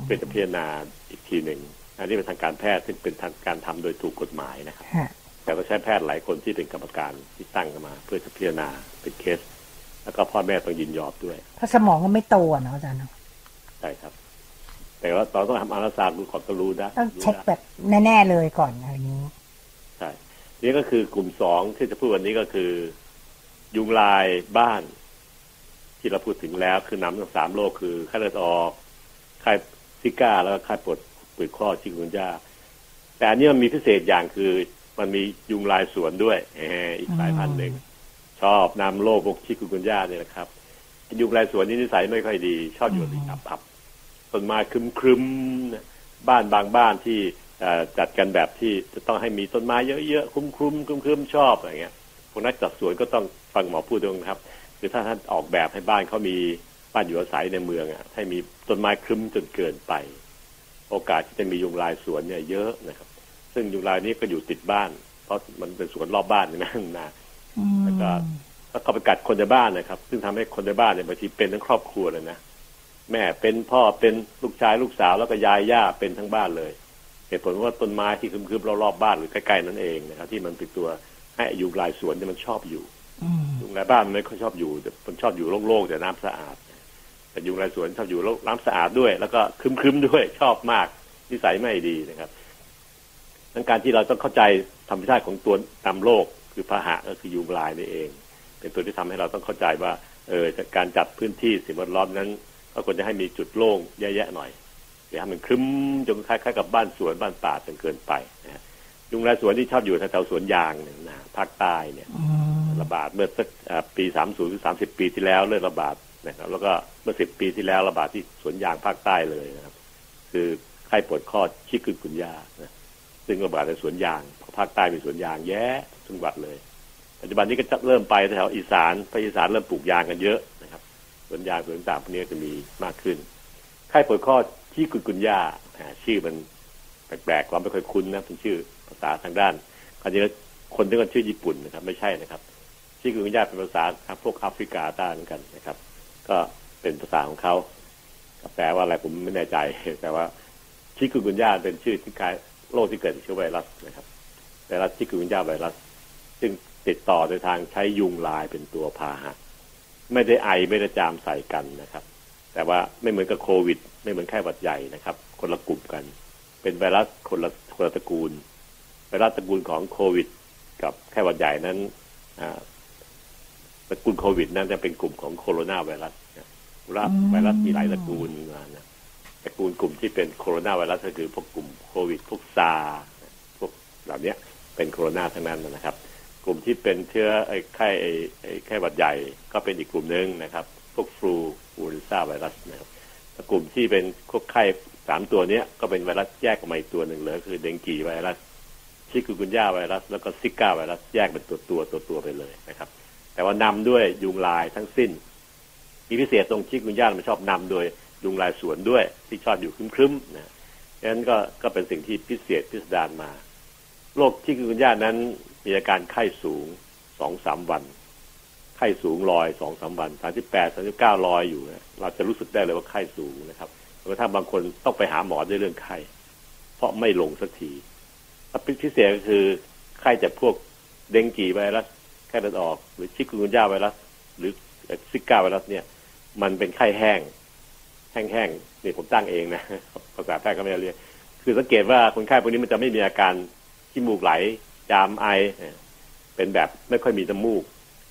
เพื่อจะพิจารณาอีกทีหนึ่งอันนี้เป็นทางการแพทย์ซึ่งเป็นทางการทำโดยถูกกฎหมายนะครับแต่ก็ใช้แพทย์หลายคนที่เป็นกรรมการที่ตั้งขึ้นมาเพื่อจะพิจารณาเป็นเคสแล้วก็พ่อแม่ต้องยินยอมด้วยถ้าสมองก็ไม่โตอ่ะเนาะอาจารย์ ใช่ครับแต่ว่าตอนต้องทำอัลตราซาวด์ดูขอบตะรูนะต้องเช็คแบบแน่ๆเลยก่อนอะไรนี้ใช่นี่ก็คือกลุ่มสองที่จะพูดวันนี้ก็คือยุงลายบ้านที่เราพูดถึงแล้วคือนำทั้งสามโรคคือไข้เลือดออกไข้ซิก้าแล้วก็ไข้ปวดข้อชิคุนญาแต่อันนี้มันมีพิเศษอย่างคือมันมียุงลายสวนด้วยอีกสายพันธุ์หนึ่งชอบนำโรคพวกชิคุนญาเนี่ยนะครับยุงลายสวนนี่นิสัยไม่ค่อยดีชอบอยู่ในอับต้นไม้ครึมๆบ้านบางบ้านที่จัดกันแบบที่จะต้องให้มีต้นไม้เยอะๆคุ้มๆคุ้มๆชอบอะไรเงี้ยพวกนักจัดสวนก็ต้องฟังหมอพูดตรงครับคือถ้าท่านออกแบบให้บ้านเขามีบ้านอยู่อาศัยในเมืองอ่ะให้มีต้นไม้ครึ้มจนเกินไปโอกาสที่จะมียุงลายสวนเนี่ยเยอะนะครับซึ่งยุงลายนี้ก็อยู่ติดบ้านเพราะมันเป็นสวนรอบบ้านนะนะแล้วก็เข้าไปกัดคนในบ้านนะครับซึ่งทำให้คนในบ้านเนี่ยบางทีเป็นทั้งครอบครัวเลยนะแม่เป็นพ่อเป็นลูกชายลูกสาวแล้วก็ยายย่าเป็นทั้งบ้านเลยเหตุผลว่าต้นไม้ที่ครึ้มๆรอบๆบ้านหรือใกล้ๆนั่นเองนะครับที่มันเป็นตัวให้ยุงลายสวนเนี่ยมันชอบอยู่ยุงลายบ้านมันก็ชอบอยู่มันชอบอยู่โล่งๆแต่น้ำสะอาดแต่ยุงลายสวนชอบอยู่น้ำสะอาดด้วยแล้วก็ครึ้มๆด้วยชอบมากนิสัยไม่ดีนะครับดังการที่เราต้องเข้าใจธรรมชาติของตัวนำโรคคือพาหะก็คือยุงลายนี่เองเป็นตัวที่ทำให้เราต้องเข้าใจว่าการจัดพื้นที่สิ่งแวดล้อมนั้นก็ควรจะให้มีจุดโล่งแยะๆหน่อยอย่าให้มันครึ้มจนคล้ายๆกับบ้านสวนบ้านป่าจนเกินไปนะยุงลายสวนที่ชอบอยู่แถวสวนยางเนี่ยนะภาคใต้เนี่ยระบาดเมื่อสักปี30หรือ30ปีที่แล้วเริ่มระบาดนะครับแล้วก็เมื่อ10ปีที่แล้วระบาดที่สวนยางภาคใต้เลยนะครับคือไข้ปวดข้อชิคุนกุนญานะซึ่งระบาดในสวนยางภาคใต้มีสวนยางแย่จังหวัดเลยปัจจุบันนี้ก็เริ่มไปแถวอีสานภาคอีสานเริ่มปลูกยางกันเยอะนะครับสวนยางสวนต่างพวกนี้จะมีมากขึ้นไข้ปวดข้อชิคุนกุนญาชื่อมันแปลกๆความไม่ค่อยคุ้นนะเป็นชื่อภาษาทางด้านอันนี้คนที่กันชื่อญี่ปุ่นนะครับไม่ใช่นะครับชิคุนกุนญาเป็นภาษาพวกแอฟริกาใต้เหมือนกันนะครับก็เป็นภาษาของเขาแปลว่าอะไรผมไม่แน่ใจแต่ว่าชิคุนกุนญาเป็นชื่อที่กายโรคที่เกิดจากเชื้อไวรัสนะครับไวรัสชิคุนกุนญาไวรัสซึ่งติดต่อโดยทางใช้ยุงลายเป็นตัวพาหะไม่ได้ไอไม่ได้จามใส่กันนะครับแต่ว่าไม่เหมือนกับโควิดไม่เหมือนไข้หวัดใหญ่นะครับคนละกลุ่มกันเป็นไวรัสคนละตระกูลไวรัสตระกูลของโควิดกับไข้หวัดใหญ่นั้นตระกูลโควิดนั้นจะเป็นกลุ่มของโคโรนาไวรัสไวรัสมีหลายตระกูลนะตระกูลกลุ่มที่เป็นโคโรนาไวรัสก็คือพวกกลุ่มโควิดพวกซาพวกเหล่านี้เป็นโคโรนาทั้งนั้นนะครับกลุ่มที่เป็นเชื้อไข้หวัดใหญ่ก็เป็นอีกกลุ่มหนึ่งนะครับพวกฟลูอินฟลูเอนซ่าไวรัสนะครับกลุ่มที่เป็นพวกไข้สามตัวนี้ก็เป็นไวรัสแยกออกมาอีกตัวหนึ่งเลยคือเดงกีไวรัสชิคุนกุนญาไวรัสแล้วก็ซิก้าไวรัสแยกเป็นตัวไปเลยนะครับแต่ว่านำด้วยยุงลายทั้งสิ้นมีพิเศษตรงชิคุนญามันชอบนำโดยยุงลายสวนด้วยที่ชอบอยู่ครึ้มๆนะดังนั้นก็เป็นสิ่งที่พิเศษพิสดารมาโรคชิคุนกุนญานั้นมีอาการไข้สูง 2-3 วันไข้สูงลอย 2-3 วัน 38-39 ลอยอยู่นะเราจะรู้สึกได้เลยว่าไข้สูงนะครับแล้วถ้าบางคนต้องไปหาหมอด้วยเรื่องไข้เพราะไม่ลงสักทีถ้าพิเศษก็คือไข้จากพวกเดงกีไวรัสไข้เลือดออกหรือชิคุนกุนญาไวรัสหรือซิก้าไวรัสเนี่ยมันเป็นไข้แห้งนี่ผมตั้งเองนะภาษาแพทย์ก็ไม่เรียกคือสังเกตว่าคนไข้พวกนี้มันจะไม่มีอาการขี้มูกไหลจามไอเป็นแบบไม่ค่อยมีน้ำมูก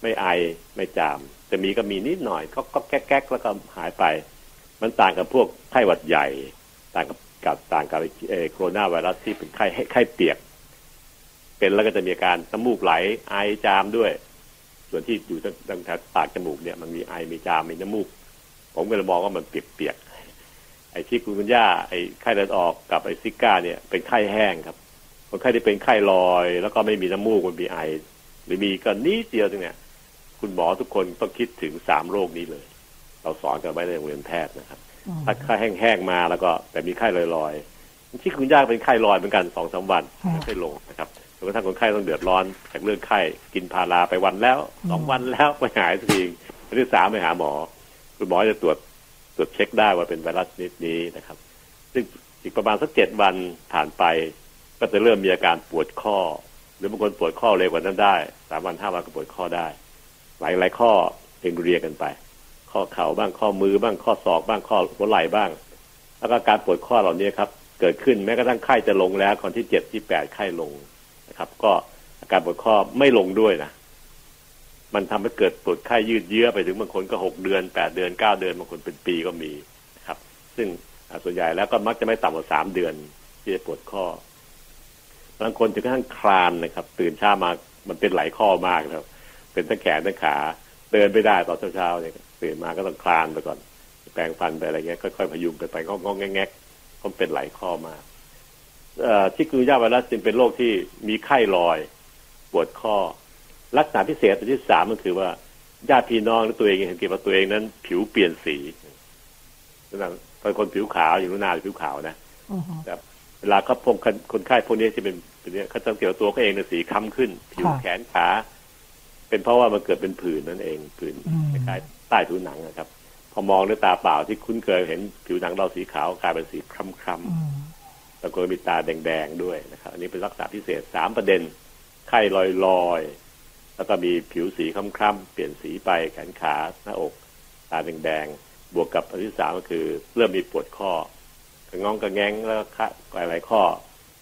ไม่ไอไม่จามแต่มีก็มีนิดหน่อยก็แก๊กๆแล้วก็หายไปมันต่างกับพวกไข้หวัดใหญ่ต่างกับโคโรนาไวรัสที่เป็นไข้เปียกเป็นแล้วก็จะมีอาการน้ำมูกไหลไอจามด้วยส่วนที่อยู่ตั้งแต่ปากจมูกเนี่ยมันมีไอมีจามมีน้ำมูกผมก็เลยมองว่ามันเปียกไอชิคุนกุนญาไอไข้เลือดออกกับไอซิก้าเนี่ยเป็นไข้แห้งครับคนไข้ที่เป็นไข้ลอยแล้วก็ไม่มีน้ำมูกมันมีไอหรือมีก็นิดเดียวตรงเนี้ยคุณหมอทุกคนต้องคิดถึง3โรคนี้เลยเราสอนกันไว้ในโรงเรียนแพทย์นะครับถ้าไข้แห้งๆมาแล้วก็แต่มีไข้ลอยๆชิคุนกุนญาเป็นไข้ลอยเหมือนกัน 2-3 วันไม่ค่อยลงนะครับจนกระทั่งคนไข้ต้องเดือดร้อนจากเรื่องไข้กินพาราไปวันแล้ว2วันแล้วไม่หายสักทีวันที่3ไปหาหมอคุณหมอจะตรวจเช็คได้ว่าเป็นไวรัสชนิดนี้นะครับซึ่งอีกประมาณสัก7วันผ่านไปก็จะเริ่มมีอาการปวดข้อหรือบางคนปวดข้อเร็วกว่านั้นได้3-5 วันก็ปวดข้อได้หลายข้อเรียงกันไป ข้อเข่าบ้างข้อมือบ้างข้อศอกบ้างข้อหัวไหล่บ้างแล้วก็การปวดข้อเหล่านี้ครับเกิดขึ้นแม้กระทั่งไข้จะลงแล้วคนที่7ที่8ไข้ลงนะครับก็อาการปวดข้อไม่ลงด้วยนะมันทำให้เกิดปวดไข้ยืดเยื้อไปถึงบางคนก็6เดือน8เดือน9เดือนบางคนเป็นปีก็มีนะครับซึ่งส่วนใหญ่แล้วก็มักจะไม่ต่ำกว่า3เดือนที่จะปวดข้อบางคนถึงกระทั่งคลานนะครับตื่นเช้ามามันเป็นหลายข้อมากนะครับเป็นทั้งแขนทั้งขาเดินไม่ได้ตอนเช้าๆเนี่ยตื่นมาก็ต้องคลานไปก่อนแปรงฟันไปอะไรเงี้ยค่อยๆพยุงกันไปงอๆแงะๆก็เป็นหลายข้อมากที่คือยาไวรัสจึงเป็นโรคที่มีไข้ลอยปวดข้อลักษณะพิเศษตัวที่3ก็คือว่าญาติพี่น้องหรือตัวเองเห็นเกี่ยวกับตัวเองนั้นผิวเปลี่ยนสีนะบางคนผิวขาวอย่างนุ่นนาผิวขาวนะแต่เวลาเขาพบคนไข้พวกนี้ที่เป็นเขาจะเกี่ยวกับตัวเขาเองเนี่ยสีคล้ำขึ้นผิวแขนขาเป็นเพราะว่ามันเกิดเป็นผื่นนั่นเองผื่นคล้ายๆใต้ผิวหนังนะครับพอมองด้วยตาเปล่าที่คุ้นเคยเห็นผิวหนังเราสีขาวกลายเป็นสีคล้ำๆแล้วก็มีตาแดงๆด้วยนะครับอันนี้เป็นลักษณะพิเศษ3ประเด็นไข้ลอยๆแล้วก็มีผิวสีคล้ำๆเปลี่ยนสีไปแขนขาหน้าอกตาแดงๆบวกกับอันที่3ก็คือเริ่มมีปวดข้อกระง้องกระแง้งแล้วหลายข้อ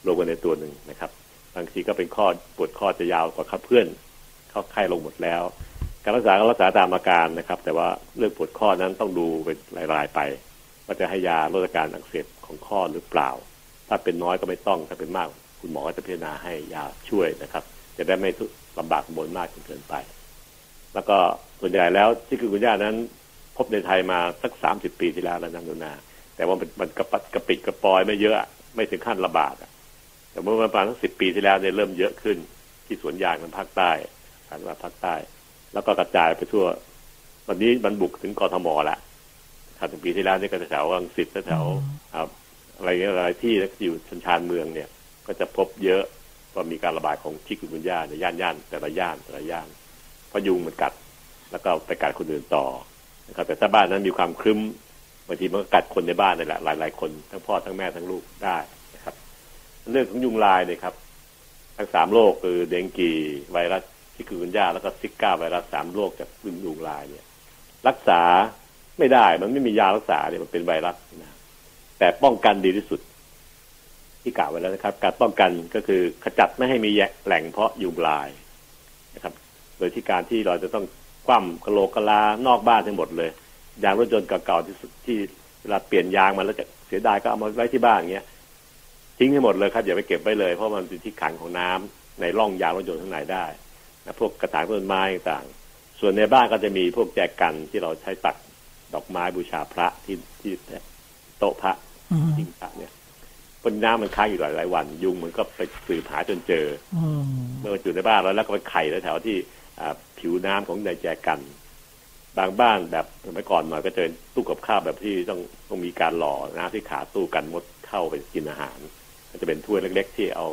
รวมกันในตัวหนึ่งนะครับบางทีก็เป็นข้อปวดข้อจะยาวกว่าข้าเพื่อนเข้าไข้ลงหมดแล้วการรักษาก็รักษาตามอาการนะครับแต่ว่าเรื่องปวดข้อนั้นต้องดูเป็นรายๆไปว่าจะให้ยาลดอาการอักเสบของข้อหรือเปล่าถ้าเป็นน้อยก็ไม่ต้องถ้าเป็นมากคุณหมอจะพิจารณาให้ยาช่วยนะครับจะได้ไม่ลำบากบนมากจนเกินไปแล้วก็ส่วนใหญ่แล้วที่คือคุณย่านั้นพบในไทยมาสัก30 ปีที่แล้วแล้วนะหนูนาแต่ว่ามันกระปัดกระปิดกระปอยไม่เยอะไม่ถึงขั้นระบาดแต่เมื่อประมาณสัก10 ปีที่แล้วเนี่ยเริ่มเยอะขึ้นที่สวนยางทางภาคใต้ทางภาคใต้แล้วก็กระจายไปทั่ววันนี้มันบุกถึงกทม.ละ30 ปีที่แล้วนี่ก็แถวอังสิตแถวอะไรหลายที่ที่อยู่ชานเมืองเนี่ยก็จะพบเยอะว่ามีการระบาดของชิคุกุนย่าในย่านแต่ละย่านพยุงมันกัดแล้วก็ไปกัดคนอื่นต่อนะครับแต่ถ้าบ้านนั้นมีความครึ้มบางทีมันก็กัดคนในบ้านนี่แหละหลายคนทั้งพ่อทั้งแม่ทั้งลูกได้นะครับเรื่องของยุงลายเนี่ยครับทั้ง3โรคคือเดงกีไวรัสที่คือคุณย่าแล้วก็ซิก้าไวรัส3โรคจากยุงลายเนี่ยรักษาไม่ได้มันไม่มียารักษาเนี่ยมันเป็นไวรัสนะแต่ป้องกันดีที่สุดที่กล่าวไว้แล้วนะครับการป้องกันก็คือขจัดไม่ให้มีแหล่งเพาะยุงลายนะครับโดยที่การที่เราจะต้องคว่ำกะโหลกกะลานอกบ้านทั้งหมดเลยยางรถยนต์เก่าๆที่เวลาเปลี่ยนยางมาแล้วจะเสียดายก็เอามาไว้ที่บ้านเงี้ยทิ้งให้หมดเลยครับอย่าไปเก็บไว้เลยเพราะมันเป็นที่ขังของน้ำในร่องยางรถยนต์ข้างในได้และพวกกระถางต้นไม้ต่างๆส่วนในบ้านก็จะมีพวกแจกันที่เราใช้ตักดอกไม้บูชาพระที่โต๊ะพระทิ้งพระเนี่ยบนน้ำมันค้างอยู่หลายวันยุงมันก็ไปสืบหาจนเจอเมื่ออยู่ในบ้านแล้วก็ไปไข่แถวที่ผิวน้ำของในแจกันบางบ้านแบบสมัยก่อนหน่อยก็เจอตู้กับข้าวแบบที่ต้องมีการหล่อน้ำที่ขาตู้กันมดเข้าไปกินอาหารก็จะเป็นถ้วยเล็กๆที่เอา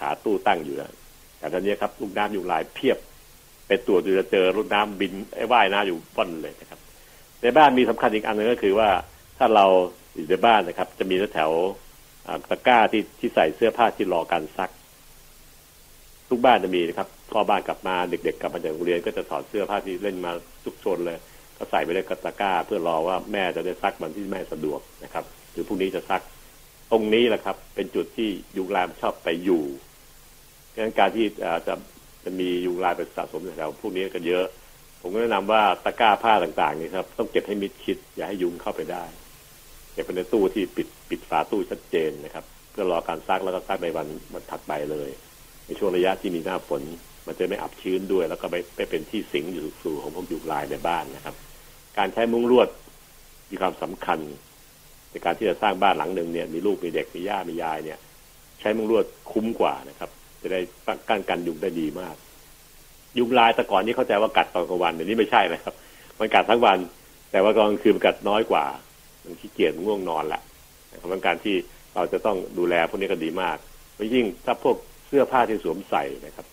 ขาตู้ตั้งอยู่นะแต่ตอนนี้ครับลูกน้ำยุงลายเพียบไปตรวจดูจะเจอลูกน้ำบินว่ายน้ำอยู่ป้อนเลยนะครับในบ้านมีสำคัญอีกอันหนึ่งก็คือว่าถ้าเราอยู่ในบ้านนะครับจะมีแถวตะกร้าที่ใส่เสื้อผ้าที่รอการซักทุกบ้านจะมีนะครับพ่อบ้านกลับมาเด็กๆกลับมาจากโรงเรียนก็จะถอดเสื้อผ้าที่เล่นมาซุกซนเลยก็ใส่ไปในตะกร้าเพื่อรอว่าแม่จะได้ซักมันที่แม่สะดวกนะครับหรือพรุ่งนี้จะซักตรงนี้แหละครับเป็นจุดที่ยุงลายชอบไปอยู่ดังนั้นการที่จะมียุงลายไปสะสมแถวพวกนี้กันเยอะผมก็แนะนำว่าตะกร้าผ้าต่างๆนี่ครับต้องเก็บให้มิดชิดอย่าให้ยุงเข้าไปได้เก็บไปในตู้ที่ปิดฝาตู้ชัดเจนนะครับเพื่อรอการซักแล้วก็ซักในวันถัดไปเลยในช่วงระยะที่มีหน้าฝนมันจะไม่อับชื้นด้วยแล้วก็ไม่เป็นที่สิงอยู่สู่ของพวกยุงลายในบ้านนะครับการใช้มุ้งลวดมีความสำคัญในการที่จะสร้างบ้านหลังหนึ่งเนี่ยมีลูกมีเด็กมีย่ามียายเนี่ยใช้มุ้งลวดคุ้มกว่านะครับจะได้ป้องกันยุงได้ดีมากยุงลายแต่ก่อนนี้เข้าใจว่ากัดตอนกลางวันเดี๋ยวนี้ไม่ใช่นะครับมันกัดทั้งวันแต่ว่ากลางคืนกัดน้อยกว่ามันขี้เกียจง่วงนอนแหละนะครับการที่เราจะต้องดูแลพวกนี้ก็ดีมากและยิ่งถ้าพวกเสื้อผ้าที่สวมใส่นะครับ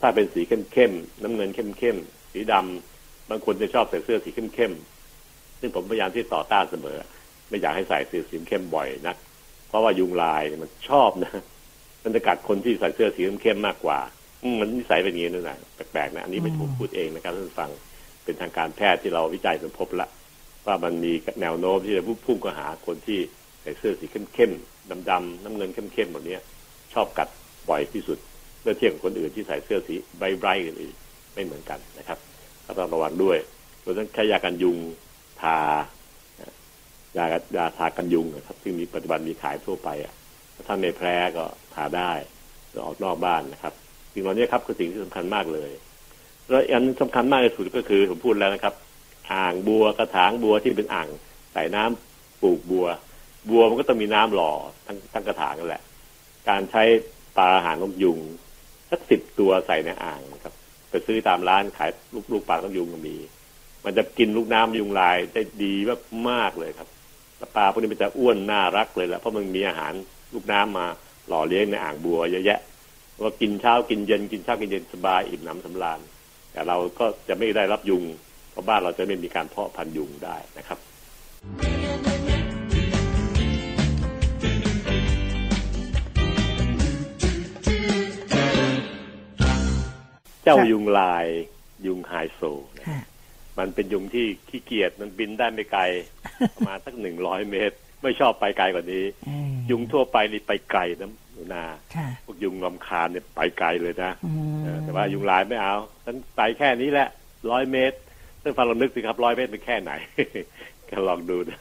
ถ้าเป็นสีเข้มๆน้ำเงินเข้มๆสีดำบางคนจะชอบใส่เสื้อสีเข้มๆซึ่งผมพยายามที่ต่อต้านเสมอไม่อยากให้ใส่เสื้อสีเข้มบ่อยนักเพราะว่ายุงลายมันชอบนะมันจะกัดคนที่ใส่เสื้อสีเข้มๆมากกว่ามันนิสัยเป็นอย่างนี้นะแปลกๆนะอันนี้ไม่ถูกพูดเองนะครับท่านฟังเป็นทางการแพทย์ที่เราวิจัยจนพบละ ว่ามันมีแนวโน้มที่จะพุ่งเข้าหาคนที่ใส่เสื้อสีเข้มๆดำๆน้ำเงินเข้มๆแบบนี้ชอบกัดบ่อยที่สุดเมื่อเทียบกับคนอื่นที่ใส่เสื้อสีใบไบรท์อื่นๆไม่เหมือนกันนะครับต้องระวังด้วยโดยเฉพาะใช้ยากันยุงยาทากันยุงนะครับซึ่งมีปัจจุบันมีขายทั่วไปถ้าไม่แพ้ก็ทาได้ออกนอกบ้านนะครับสิ่งเหล่านี้ครับคือสิ่งที่สำคัญมากเลยแล้วอันสำคัญมากที่สุดก็คือผมพูดแล้วนะครับอ่างบัวกระถางบัวที่เป็นอ่างใส่น้ำปลูกบัวมันก็ต้องมีน้ำหล่อทั้งกระถางนั่นแหละการใช้ปลาอาหารนกยุงสัก10 ตัวใส่ในอ่างนะครับไปซื้อตามร้านขายลูกปลานกยุงก็มีมันจะกินลูกน้ำยุงลายได้ดีมากเลยครับปลาพวกนี้มันจะอ้วนน่ารักเลยแหละเพราะมันมีอาหารลูกน้ำมาหล่อเลี้ยงในอ่างบัวเยอะแยะว่ากินเช้ากินเย็นกินเช้ากินเย็นสบายอิ่มน้ำสำราญแต่เราก็จะไม่ได้รับยุงเพราะบ้านเราจะไม่มีการเพาะพันธุ์ยุงได้นะครับเจ้ายุงลายยุงไฮโซมันเป็นยุงที่ขี้เกียจมันบินได้ไม่ไกลประมาณสัก100 เมตรไม่ชอบไปไกลกว่านี้ยุงทั่วไปนี่ไปไกลนะหนูนาพวกยุงรำคาญเนี่ยไปไกลเลยนะแต่ว่ายุงลายไม่เอาทั้งไปแค่นี้แหละ100 เมตรซึ่งฟังเรานึกสิครับ100 เมตรเป็นแค่ไหนก็ลองดูนะ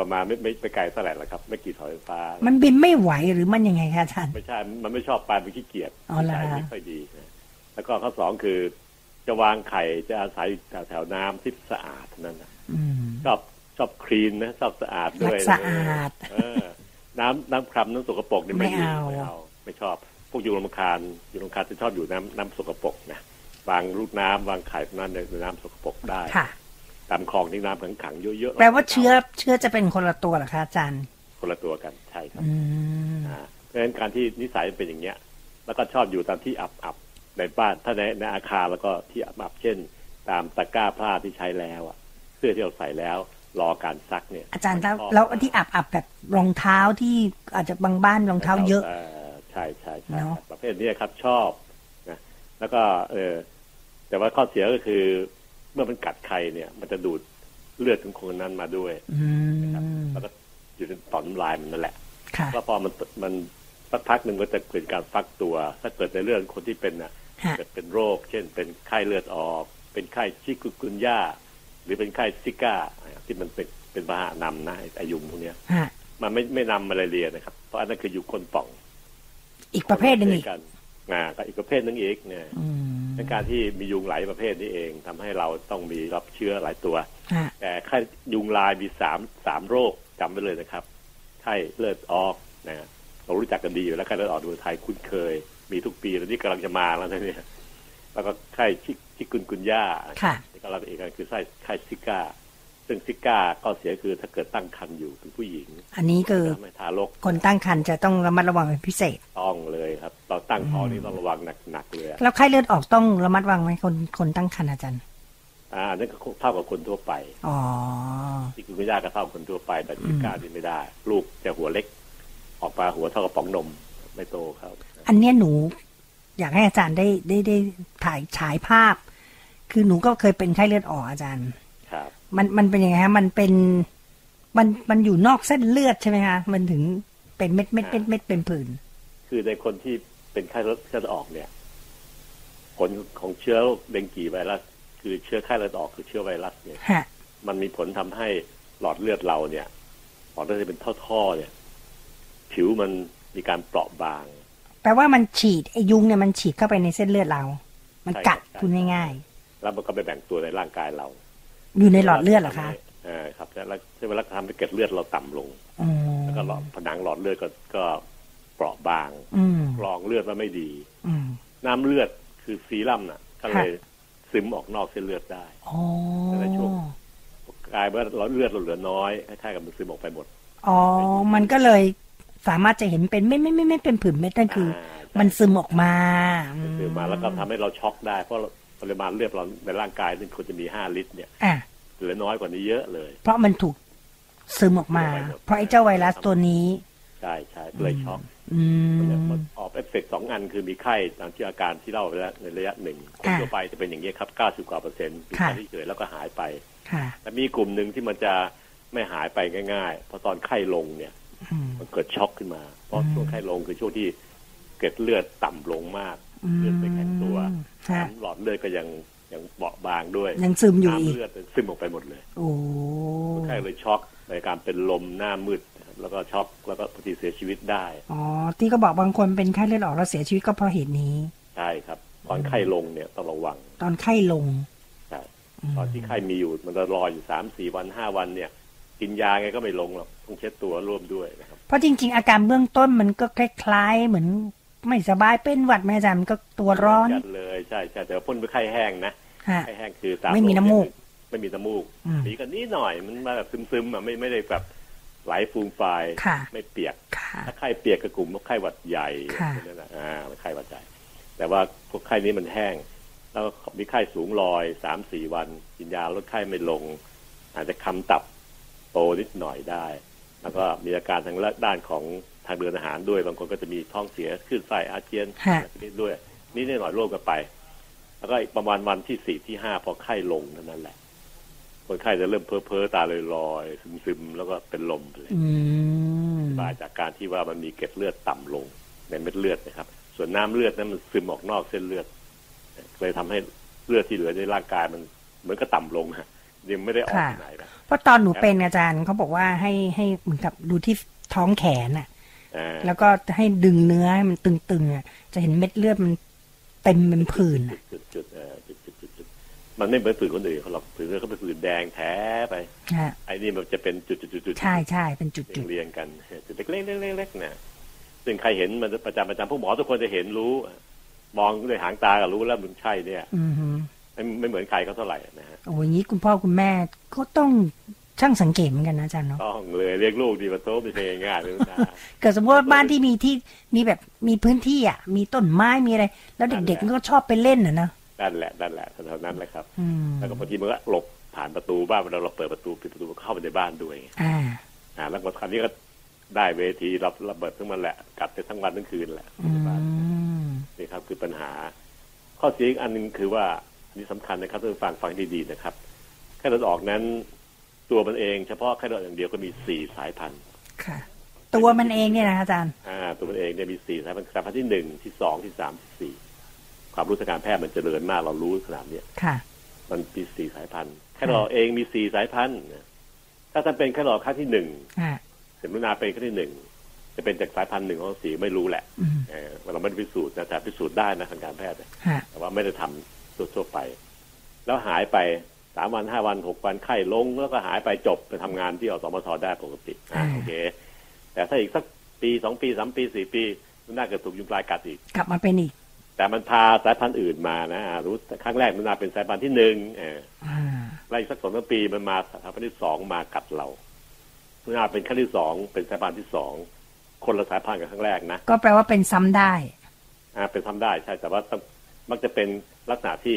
ประมาณไม่ไกลเท่าไหร่ละครับไม่กี่เสาไฟฟ้ามันบินไม่ไหวหรือมันยังไงคะท่านไม่ใช่มันไม่ชอบไปมันขี้เกียจใจไม่ค่อยดีแล้วก็ข้อสองคือจะวางไข่จะอาศัยแถวน้ำที่สะอาดนั่นนะชอบคลีนนะชอบสะอาดด้วยสะอาดน้ำคร่ำน้ำสกปรกนี่ไม่เอาไม่ชอบพวกยุงรำคาญจะชอบอยู่น้ำสกปรกนะวางลูกน้ำวางไข่นั่นในน้ำสกปรกได้ตามคลองที่น้ำขังๆเยอะๆแปลว่าเชื้อจะเป็นคนละตัวหรอคะอาจารย์คนละตัวกันใช่ครับเพราะฉะนั้นการที่นิสัยเป็นอย่างเนี้ยแล้วก็ชอบอยู่ตามที่อับในบ้านถ้าในอาคารแล้วก็ที่อับเช่นตามตะกร้าผ้าที่ใช้แล้วเสื้อที่เราใส่แล้วรอการซักเนี่ยอาจารย์แล้วที่อับแบบรองเท้าที่อาจจะบางบ้านรองเท้าเยอะใช่ประเภทนี้ครับชอบนะแล้วก็แต่ว่าข้อเสียก็คือเมื่อมันกัดใครเนี่ยมันจะดูดเลือดของคนนั้นมาด้วยนะครับแล้วก็อยู่ในต่อมลายมันนั่นแหละแล้วพอมันสักพักหนึ่งก็จะเกิดการฟักตัวถ้าเกิดในเรื่องคนที่เป็นเกิดเป็นโรคเช่นเป็นไข้เลือดออกเป็นไข้ชิคุกุนย่าหรือเป็นไข้ซิก้าที่มันเป็นพาหะนำนะไอยุงพวกนี้มันไม่นำมาลาเรียนะครับเพราะอันนั้นคืออยู่ก้นป่องอีกประเภทหนึ่งอีกประเภทหนึ่งอีกเนี่ยในการที่มียุงหลายประเภทนี้เองทำให้เราต้องมีรับเชื้อหลายตัวแต่ไข้ยุงลายมี3 โรคจำไว้เลยนะครับไข้เลือดออกนะเรารู้จักกันดีอยู่แล้วไข้เลือดออกดูไทยคุ้นเคยมีทุกปีแล้วนี่กำลังจะมาแล้วนะเนี่ยแล้วก็ไข้ชิคุนกุนย่าที่เราเองกันคือไข้ซิก้าซึ่งซิก้าก็เสียคือถ้าเกิดตั้งครรภ์อยู่เป็นผู้หญิงอันนี้คือคนตั้งครรภ์จะต้องระมัดระวังเป็นพิเศษต้องเลยครับเราตั้งท้องนี่ต้องระวังหนักๆเลยแล้วไข้เลือดออกต้องระมัดระวังไหมคนตั้งครรภ์อาจารย์นั่นก็เท่ากับคนทั่วไปซิกุนกุนย่าก็เท่าคนทั่วไปแต่ซิก้านี่ไม่ได้ลูกจะหัวเล็กออกมาหัวเท่ากระป๋องนมไม่โตครับอันนี้หนูอยากให้อาจารย์ได้ถ่ายฉายภาพคือหนูก็เคยเป็นไข้เลือดออกอาจารย์ครับมันเป็นยังไงฮะมันอยู่นอกเส้นเลือดใช่ไหมคะมันถึงเป็นเม็ดเป็นผื่นคือในคนที่เป็นไข้เลือดออกเนี่ยผลของเชื้อเดงกีไวรัสคือเชื้อไข้เลือดออกคือเชื้อไวรัสเนี่ยมันมีผลทำให้หลอดเลือดเราเนี่ยหลอดเลือดจะเป็นท่อๆเนี่ยผิวมันมีการเปราะบางแปลว่ามันฉีดไอ้ยุงเนี่ยมันฉีดเข้าไปในเส้นเลือดเรามันกัดคุณง่ายๆแล้วมันก็ไปแบ่งตัวในร่างกายเราอยู่ในหลอดเลือดเหรอคะครับแล้วใช้เวลาทำให้เกล็ดเลือดเราต่ำลงแล้วก็ผนังหลอดเลือดก็เปราะบางกรองเลือดว่าไม่ดีน้ำเลือดคือซีรั่มน่ะก็เลยซึมออกนอกเส้นเลือดได้ในช่วงกลายเป็นหลอดเลือดเราเหลือน้อยคล้ายๆกับมันซึมออกไปหมดอ๋อมันก็เลยสามารถจะเห็นเป็นไม่เป็นผื่นเม็ดนั่นคือมันซึมออกมาแล้วก็ทำให้เราช็อกได้เพราะปริมาณเลือดเราในร่างกายซึ่งควรจะมี5 ลิตรเนี่ยเหลือน้อยกว่านี้เยอะเลยเพราะมันถูกซึมออกมาเพราะไอ้เจ้าไวรัสตัวนี้ใช่เลยช็อก ออกเอฟเฟกต์สองอันคือมีไข้ตามที่อาการที่เล่าไปแล้วในระยะหนึ่งคนทั่วไปจะเป็นอย่างนี้ครับ90%มีไข้เฉยแล้วก็หายไปแต่มีกลุ่มหนึ่งที่มันจะไม่หายไปง่ายๆเพราะตอนไข้ลงเนี่ยมันเกิดช็อกขึ้นมาเพราะช่วงไข้ลงคือช่วงที่เกล็ดเลือดต่ำลงมากเลือดไปแข็งตัวหลอดเลือดก็ยังเบาบางด้วยยังซึมอยู่อีกเลือดซึมออกไปหมดเลยโอ้ไข้เลยช็อกในการเป็นลมหน้ามืดแล้วก็ช็อกแล้วก็บางทีเสียชีวิตได้อ๋อที่ก็บอกบางคนเป็นไข้เลือดออกแล้วเสียชีวิตก็เพราะเหตุนี้ใช่ครับตอนไข้ลงเนี่ยต้องระวังตอนไข้ลงใช่ตอนที่ไข้มีอยู่มันจะรออยู่3-4 วัน 5 วันเนี่ยกินยาไงก็ไม่ลงหรอกต้องเช็ดตัวร่วมด้วยนะครับเพราะจริงๆอาการเบื้องต้นมันก็คล้ายๆเหมือนไม่สบายเป็นหวัดแม่จำก็ตัวร้อนเลยใช่ใช่แต่พ่นไปไข้แห้งนะไข้แห้งคือไม่มีน้ำมูกไม่มีน้ำมูกมีกันนิดหน่อยมันมาแบบซึมๆอ่ะไม่ได้แบบไหลฟูมไฟไม่เปียกถ้าไข้เปียกก็กลุ่มพวกไข้หวัดใหญ่นั่นแหละไข้หวัดใหญ่แต่ว่าพวกไข้นี้มันแห้งแล้วมีไข้สูงลอย 3-4 วันกินยาลดไข้ไม่ลงอาจจะคำตับโตนิดหน่อยได้แล้วก็มีอาการทางด้านของทางเดินอาหารด้วยบางคนก็จะมีท้องเสียขึ้นไส้อาเจียนด้วยนี่หน่อยร่วมกันไปแล้วก็ประมาณวันที่4-5พอไข้ลงนั่นแหละคนไข้จะเริ่มเพ้อตาลอยๆซึมๆแล้วก็เป็นลมเลยมาจากการที่ว่ามันมีเกล็ดเลือดต่ำลงในเม็ดเลือดนะครับส่วนน้ำเลือดนั้นมันซึมออกนอกเส้นเลือดเลยทำให้เลือดที่เหลือในร่างกายมันเหมือนก็ต่ำลงฮะยังไม่ได้ออกที่ไหนนะเพราะตอนหนูเป็นอาจารย์เขาบอกว่าให้เหมือนกับดูที่ท้องแขนอ่ะแล้วก็ให้ดึงเนื้อให้มันตึงๆอ่ะจะเห็นเม็ดเลือดมันเต็มเป็นผื่นอ่ะมันไม่เหมือนผื่นคนอื่นเขาหรอกผื่นเขาเป็นผื่นแดงแท้ไปไอ้นี่มันจะเป็นจุดๆๆใช่ๆเป็นจุดๆเรียงกันจุดเล็กๆๆๆนะซึ่งใครเห็นมันประจำพวกหมอทุกคนจะเห็นรู้มองด้วยหางตาก็รู้แล้วมันใช่เนี่ยไม่เหมือนใครเขาเท่าไหร่นะฮะโอ้ยงี้คุณพ่อคุณแม่ก็ต้องช่างสังเกตเหมือนกันนะอาจารย์เนาะต้องเลยเรียกลูกดีกว่าโต๊ะไปเทง่ายเลยนะเกิดสมมติว่าบ้านที่มีแบบมีพื้นที่อ่ะมีต้นไม้มีอะไรแล้วเด็กๆก็ชอบไปเล่นนะนั่นแหละเท่านั้นแหละครับแล้วก็บางทีมันก็หลบผ่านประตูบ้านเราเปิดประตูปิดประตูเข้าไปในบ้านด้วยแล้วก็ครั้งนี้ก็ได้เวทีรับระเบิดทั้งมันแหละกลับไปทั้งวันทั้งคืนแหละนี่ครับคือปัญหาข้อเสียอีกอันนึงคือว่านี่สำคัญนะครับต้องฟังดีๆนะครับไข้เลือดออกนั้นตัวมันเองเฉพาะไข้เลือดอย่างเดียวก็มี4 สายพันธุ์ค่ะตัวมันเองเนี่ยนะอาจารย์ตัวมันเองเนี่ยมี4 สายพันธุ์สายพันธุ์ที่1 ที่ 2 ที่ 3 ที่ 4ความรู้ทางการแพทย์มันเจริญมากเรารู้ขนาดนี้มันมี4 สายพันธุ์ไข้เลือดออกเองมี4 สายพันธุ์ถ้าท่านเป็นไข้เลือดออกครั้งที่1สมมุตินาเป็นครั้งที่1จะเป็นจากสายพันธุ์1ของ4ไม่รู้แหละเราไม่ได้พิสูจน์นะแต่พิสูจน์ได้นะทางการแพทย์แต่ว่าไม่ได้ทำทั่วไปแล้วหายไป3 วัน 5 วัน 6 วันไข้ลงแล้วก็หายไปจบไปทำงานที่อสมทได้ปกติโอเคแต่ถ้าอีกสักปี 2 ปี 3 ปี 4 ปีน่าเกิดถูกยุงลายกัดอีกกลับมาเป็นอีกแต่มันพาสายพันธุ์อื่นมานะรู้ครั้งแรกมันมาเป็นสายพันธุ์ที่1แล้วอีกสัก2-3 ปีมันมาสายพันธุ์ที่2มากัดเรามันมาเป็นครั้งที่2เป็นสายพันธุ์ที่2คนละสายพันธุ์กับครั้งแรกนะก็แปลว่าเป็นซ้ำได้เป็นซ้ำได้ใช่แต่ว่ามักจะเป็นลักษณะที่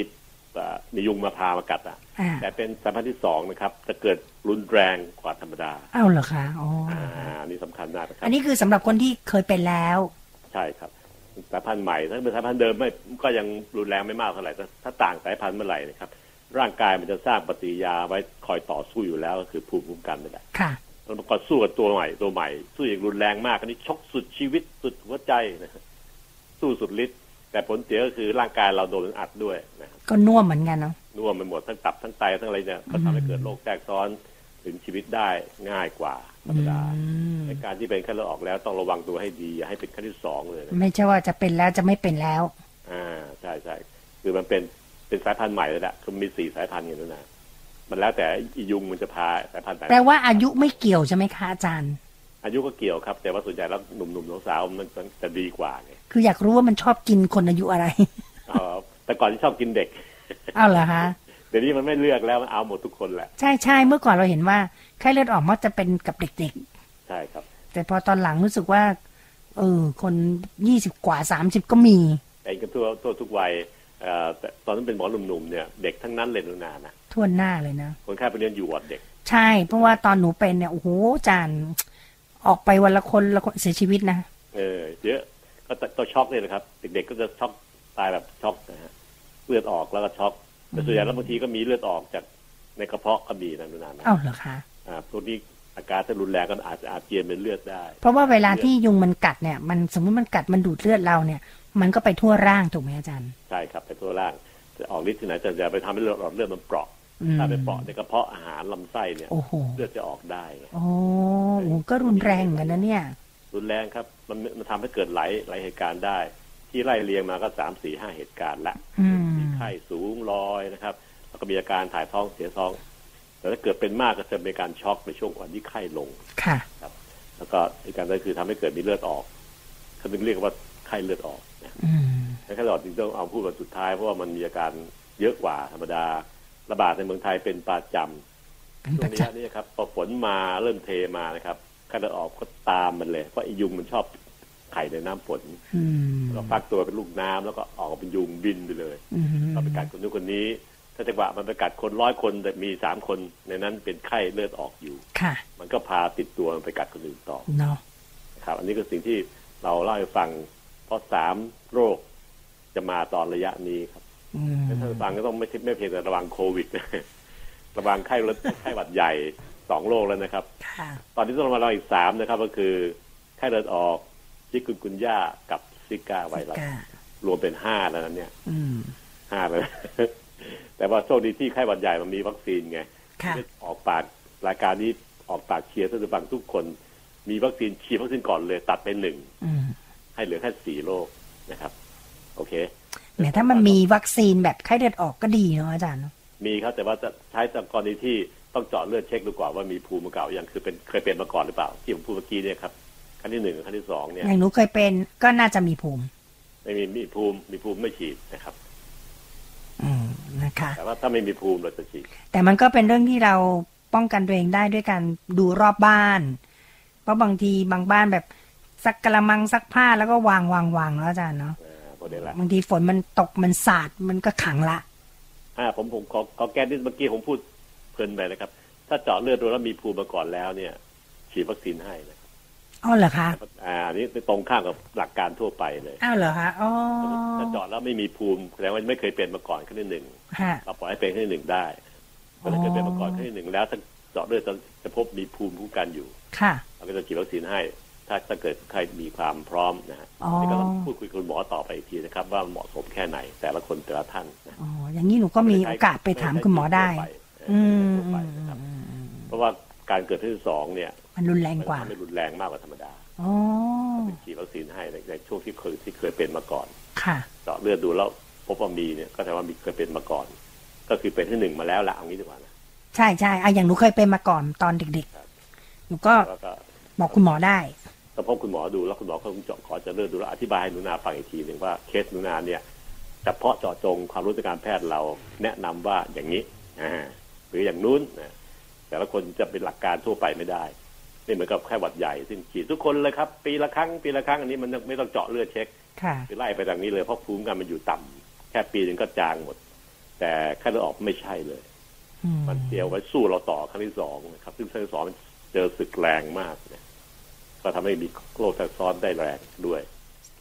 มียุงมาพามากัดอ่ะแต่เป็นสายพันธุ์ที่2นะครับจะเกิดรุนแรงกว่าธรรมดาอ้าวเหรอคะอ๋อนี่สำคัญมากนะครับอันนี้คือสำหรับคนที่เคยเป็นแล้วใช่ครับสายพันธุ์ใหม่ถ้าเป็นสายพันธุ์เดิมไม่ก็ยังรุนแรงไม่มากเท่าไหร่ถ้าต่างสายพันธุ์เมื่อไหร่นะครับร่างกายมันจะสร้างปฏิกิริยาไว้คอยต่อสู้อยู่แล้วก็คือภูมิคุ้มกันนี่แหละค่ะแล้วมันก็สู้กับตัวใหม่สู้อย่างรุนแรงมากอันนี้ชกสุดชีวิตสุดหัวใจนะสู้สุดฤทธิ์แต่ผลเสียก็คือร่างกายเราโดนอัดด้วยนะก็น่วมเหมือนกันเนาะน่วมไปหมดทั้งตับทั้งไตทั้งอะไรเนี่ยก็ทำให้เกิดโรคแทรกซ้อนถึงชีวิตได้ง่ายกว่าธรรมดาในการที่เป็นไข้เลือดออกแล้วต้องระวังตัวให้ดีอย่าให้เป็นขั้นที่2เลยไม่ใช่ว่าจะเป็นแล้วจะไม่เป็นแล้วใช่ใช่คือมันเป็นสายพันธุ์ใหม่แล้วนะคือมี4 สายพันธุ์อย่างนั้นนะมันแล้วแต่ยุงมันจะพาสายพันธุ์แปลว่าอายุไม่เกี่ยวใช่ไหมคะอาจารย์อายุก็เกี่ยวครับแต่ว่าส่วนใหญ่แล้วหนุ่มๆสาวๆมันจะดีกว่าไงคืออยากรู้ว่ามันชอบกินคนอายุอะไรแต่ก่อนที่ชอบกินเด็กอ้าวเหรอคะเดี๋ยวนี้มันไม่เลือกแล้วมันเอาหมดทุกคนแหละใช่ๆเมื่อก่อนเราเห็นว่าไข้เลือดออกมักจะเป็นกับเด็กๆใช่ครับแต่พอตอนหลังรู้สึกว่าคน20 กว่า 30ก็มีเป็นกันทั่วทุกวัยตอนนั้นเป็นหมอหนุ่มๆเนี่ยเด็กทั้งนั้นเลยหนูนานะทั่วหน้าเลยนะคนไข้ไปเรียนอยู่วัดเด็กใช่เพราะว่าตอนหนูเป็นเนี่ยโอ้โหอาจารย์ออกไปวันละคนเสียชีวิตนะ เยอะก็ต้องช็อกเลยนะครับเด็กๆก็จะช็อกตายแบบช็อกนะฮะเลือดออกแล้วก็ช็อกแต่ส่วนใหญ่แล้วบางทีก็มีเลือดออกจากในกระเพาะก็มีนะนานๆอ้าวเหรอคะพวกนี้อาการถ้ารุนแรงก็อาจจะอาเจียนเป็นเลือดได้เพราะว่าเวลาที่ยุงมันกัดเนี่ยมันสมมติมันกัดมันดูดเลือดเราเนี่ยมันก็ไปทั่วร่างถูกไหมอาจารย์ใช่ครับไปทั่วร่างจะออกฤทธิ์ที่ไหนจะไปทำให้หลอดเลือดมันเปราะถ้าไปเปราะในกระเพาะอาหารลำไส้เนี่ยเลือดจะออกได้โอ้ก็รุนแรงกันนะเนี่ยรุนแรงครับมันทำให้เกิดหลายเหตุการณ์ได้ที่ไล่เรียงมาก็3-4-5เหตุการณ์ละมีไข้สูงลอยนะครับแล้วก็มีอาการถ่ายท้องเสียท้องแต่ถ้าเกิดเป็นมากก็จะเป็นการช็อกในช่วงวันที่ไข้ลงค่ะครับแล้วก็อีกการก็คือทำให้เกิดมีเลือดออกเขาเรียกว่าไข้เลือดออกนะไข้เลือดออกจริงๆต้องเอาพูดวันสุดท้ายเพราะว่ามันมีอาการเยอะกว่าธรรมดาระบาดในเมืองไทยเป็นประจำช่วงนี้นะครับพอฝนมาเริ่มเทมานะครับไข้เลือดออกก็ตามมันเลยเพราะไอ้ยุงมันชอบไข่ในน้ำฝนก็ฟักตัวเป็นลูกน้ำแล้วก็ออกเป็นยุงบินไปเลยเราไปกัดคนนู้นคนนี้ถ้าจังหวะมันไปกัดคน100คนแต่มี3คนในนั้นเป็นไข้เลือดออกอยู่มันก็พาติดตัวมันไปกัดคนอื่นต่อนะครับอันนี้ก็สิ่งที่เราเล่าให้ฟังเพราะ3โรคจะมาตอนระยะนี้ครับท่านฟังก็ต้องไม่เพียงแต่ระวังโควิดระวังไข้หวัดใหญ่2โรคแล้วนะครับตอนนี้ต้องมาเราอีก3นะครับก็คือไข้เลือดออกซิกุนกุนย่ากับซิก้าไวรัสรวมเป็น5แล้วนั้นเนี่ย5แล้วแต่ว่าโชคดีที่ไข้หวัดใหญ่มันมีวัคซีนไงออกปากรายการนี้ออกปากเชียร์ท่านผู้ฟังทุกคนมีวัคซีนฉีดวัคซีนก่อนเลยตัดไป1ให้เหลือแค่4โรคนะครับโอเคแต่ถ้ามันมีวัคซีนแบบไข้เลือดออกก็ดีเนาะอาจารย์มีครับแต่ว่าจะใช้กรณีที่ต้องเจาะเลือดเช็คดูก่อนว่ามีภูมิมาเก่าอย่างคือเป็นเคยเป็นมาก่อนหรือเปล่าที่ผมพูดเมื่อกี้เนี่ยครับขั้นที่1กับขั้นที่2เนี่ยอย่างหนูเคยเป็นก็น่าจะมีภูมิไม่มีภูมิมีภูมิไม่ฉีดนะครับนะคะแต่ว่าถ้าไม่มีภูมิเราจะฉีดแต่มันก็เป็นเรื่องที่เราป้องกันตัวเองได้ด้วยการดูรอบบ้านเพราะบางทีบางบ้านแบบซักกระมังซักผ้าแล้วก็วางแล้วอาจารย์เนาะบางทีฝนมันตกมันสาดมันก็ขังละผมขอแก้นิดเมื่อกี้ผมพูดเพลินไปนะครับถ้าเจาะเลือดดูแล้วมีภูมิมาก่อนแล้วเนี่ยฉีดวัคซีนให้นะอ้าวเหรอคะอันนี้ตรงข้ามกับหลักการทั่วไปเลยอ้าวเหรอคะอ๋อถ้าเจาะแล้วไม่มีภูมิแสดงว่าไม่เคยเป็นมาก่อนขั้นที่1เราปล่อยให้เป็นขั้นที่1ได้แต่ถ้าเกิดเป็นมาก่อนขั้นที่1แล้วถ้าเจาะเลือดจะพบมีภูมิคุ้มกันอยู่ค่ะเราก็จะฉีดวัคซีนให้ถ้าเกิดใครมีความพร้อมนะฮะนี่ก็ต้องพูดคุยกับหมอต่อไปอีกทีนะครับว่าเหมาะสมแค่ไหนแต่ละคนแต่ละท่านอ๋ออย่างนี้หนูก็มีโอกาสไปถามคุณหมอได้เพราะว่าการเกิดที่2เนี่ยมันรุนแรงกว่ามันรุนแรงมากกว่าธรรมดาอ๋อเป็นฉีดวัคซีนให้ในช่วงที่เคยเป็นมาก่อนค่ะเจาะเลือดดูแล้วพบว่ามีเนี่ยก็แสดงว่ามีเคยเป็นมาก่อนก็คือเป็นที่1มาแล้วละเอางี้ดีกว่านะใช่ใช่อย่างหนูเคยเป็นมาก่อนตอนเด็กๆหนูก็บอกคุณหมอได้แต่พอคุณหมอดูแล้วคุณหมอเขาขอจะเลือดดูแลอธิบายหนูนาฟังอีกทีหนึ่งว่าเคสหนูนาเนี่ยเฉพาะเจาะจงความรู้ทางการแพทย์เราแนะนำว่าอย่างนี้หรืออย่างนู้นแต่ละคนจะเป็นหลักการทั่วไปไม่ได้นี่เหมือนกับไข้หวัดใหญ่ซึ่งฉีดทุกคนเลยครับปีละครั้งอันนี้มันไม่ต้องเจาะเลือดเช็คไล่ไปทางนี้เลยเพราะภูมิคุ้มกันมันอยู่ต่ำแค่ปีนึงก็จางหมดแต่ไข้เลือดออกไม่ใช่เลยมันเตรียมไว้สู้เราต่อครั้งที่2นะครับซึ่งครั้งที่2มันเจอศึกแรงมากเนี่ยก็ทำให้มีโรคแทรกซ้อนได้แรงด้วย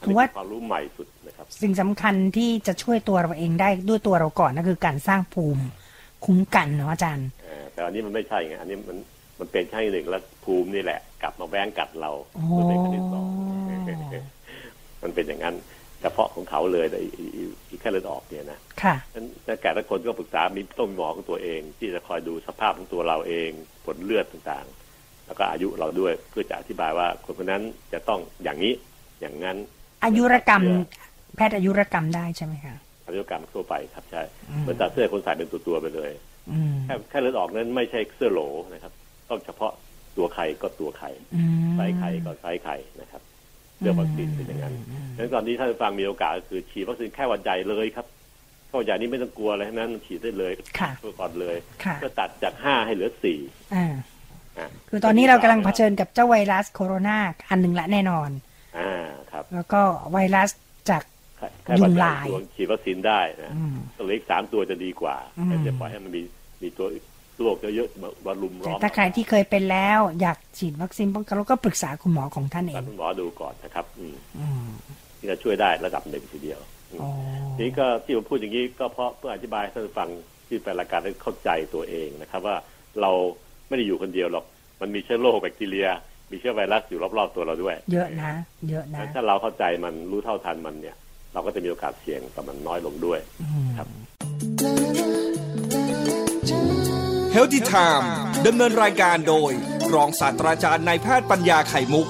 อันนี้เป็นความรู้ใหม่สุดนะครับสิ่งสำคัญที่จะช่วยตัวเราเองได้ด้วยตัวเราก่อนนั่นคือการสร้างภูมิคุ้มกันเนาะอาจารย์แต่อันนี้มันไม่ใช่ไงอันนี้มันเป็นแค่1แล้วภูมินี่แหละกลับมาแว้งกัดเราตัวเป็นขั้นที่2มันเป็นอย่างนั้นเฉพาะของเขาเลยอีกแค่เลือดออกเนี่ยนะค่ะนั้นแต่ละคนก็ปรึกษามีต้องหมอของตัวเองที่จะคอยดูสภาพของตัวเราเองผลเลือดต่างๆแล้วก็อายุเราด้วยเพื่อจะอธิบายว่าคนนั้นจะต้องอย่างนี้อย่างนั้นอายุรกรรมแพทย์อายุรกรรมได้ใช่ไหมคะอายุรกรรมทั่วไปครับใช่เหมือนตัดเสื้อคนใส่เป็นตัวไปเลยแค่เลือดออกนั้นไม่ใช่เสื้อโหลนะครับต้องเฉพาะตัวไข่ก็ตัวไข่ไส้ไข่ก็ไส้ไข่นะครับเรื่องวัคซีนเป็นอย่างนั้นดังนั้นตอนนี้ถ้าฟังมีโอกาสก็คือฉีดวัคซีนแค่หวัดใหญ่เลยครับแค่หวัดใหญ่นี่ไม่ต้องกลัวอะไรทั้งนั้นฉีดได้เลยตัวก่อนเลยก็ตัดจาก5ให้เหลือ4คือตอนนี้เรากำลังเผชิญกับเจ้าไวรัสโคโรนาอันหนึ่งละแน่นอนครับแล้วก็ไวรัสจากยุงลายฉีดวัคซีนได้นะตัวเล็ก3ตัวจะดีกว่าแต่จะปล่อยให้มันมีตัว โรคเยอะๆมารุมล้อมถ้าใครที่เคยเป็นแล้วอยากฉีดวัคซีนป้องกันโรคก็ปรึกษาคุณหมอของท่านเองคุณหมอดูก่อนนะครับที่จะช่วยได้ระดับหนึ่งทีเดียวนี่ก็ที่ผมพูดอย่างนี้ก็เพราะเพื่ออธิบายให้ท่านฟังที่เป็นรายการได้เข้าใจตัวเองนะครับว่าเราไม่ได้อยู่คนเดียวหรอกมันมีเชื้อโรคแบคทีเรียมีเชื้อไวรัสอยู่รอบๆตัวเราด้วยเยอะนะเยอะนะถ้าเราเข้าใจมันรู้เท่าทันมันเนี่ยเราก็จะมีโอกาสเสี่ยงแต่มันน้อยลงด้วยครับHealthy Time ดำเนินรายการโดยรองศาสตราจารย์นายแพทย์ปัญญาไข่มุก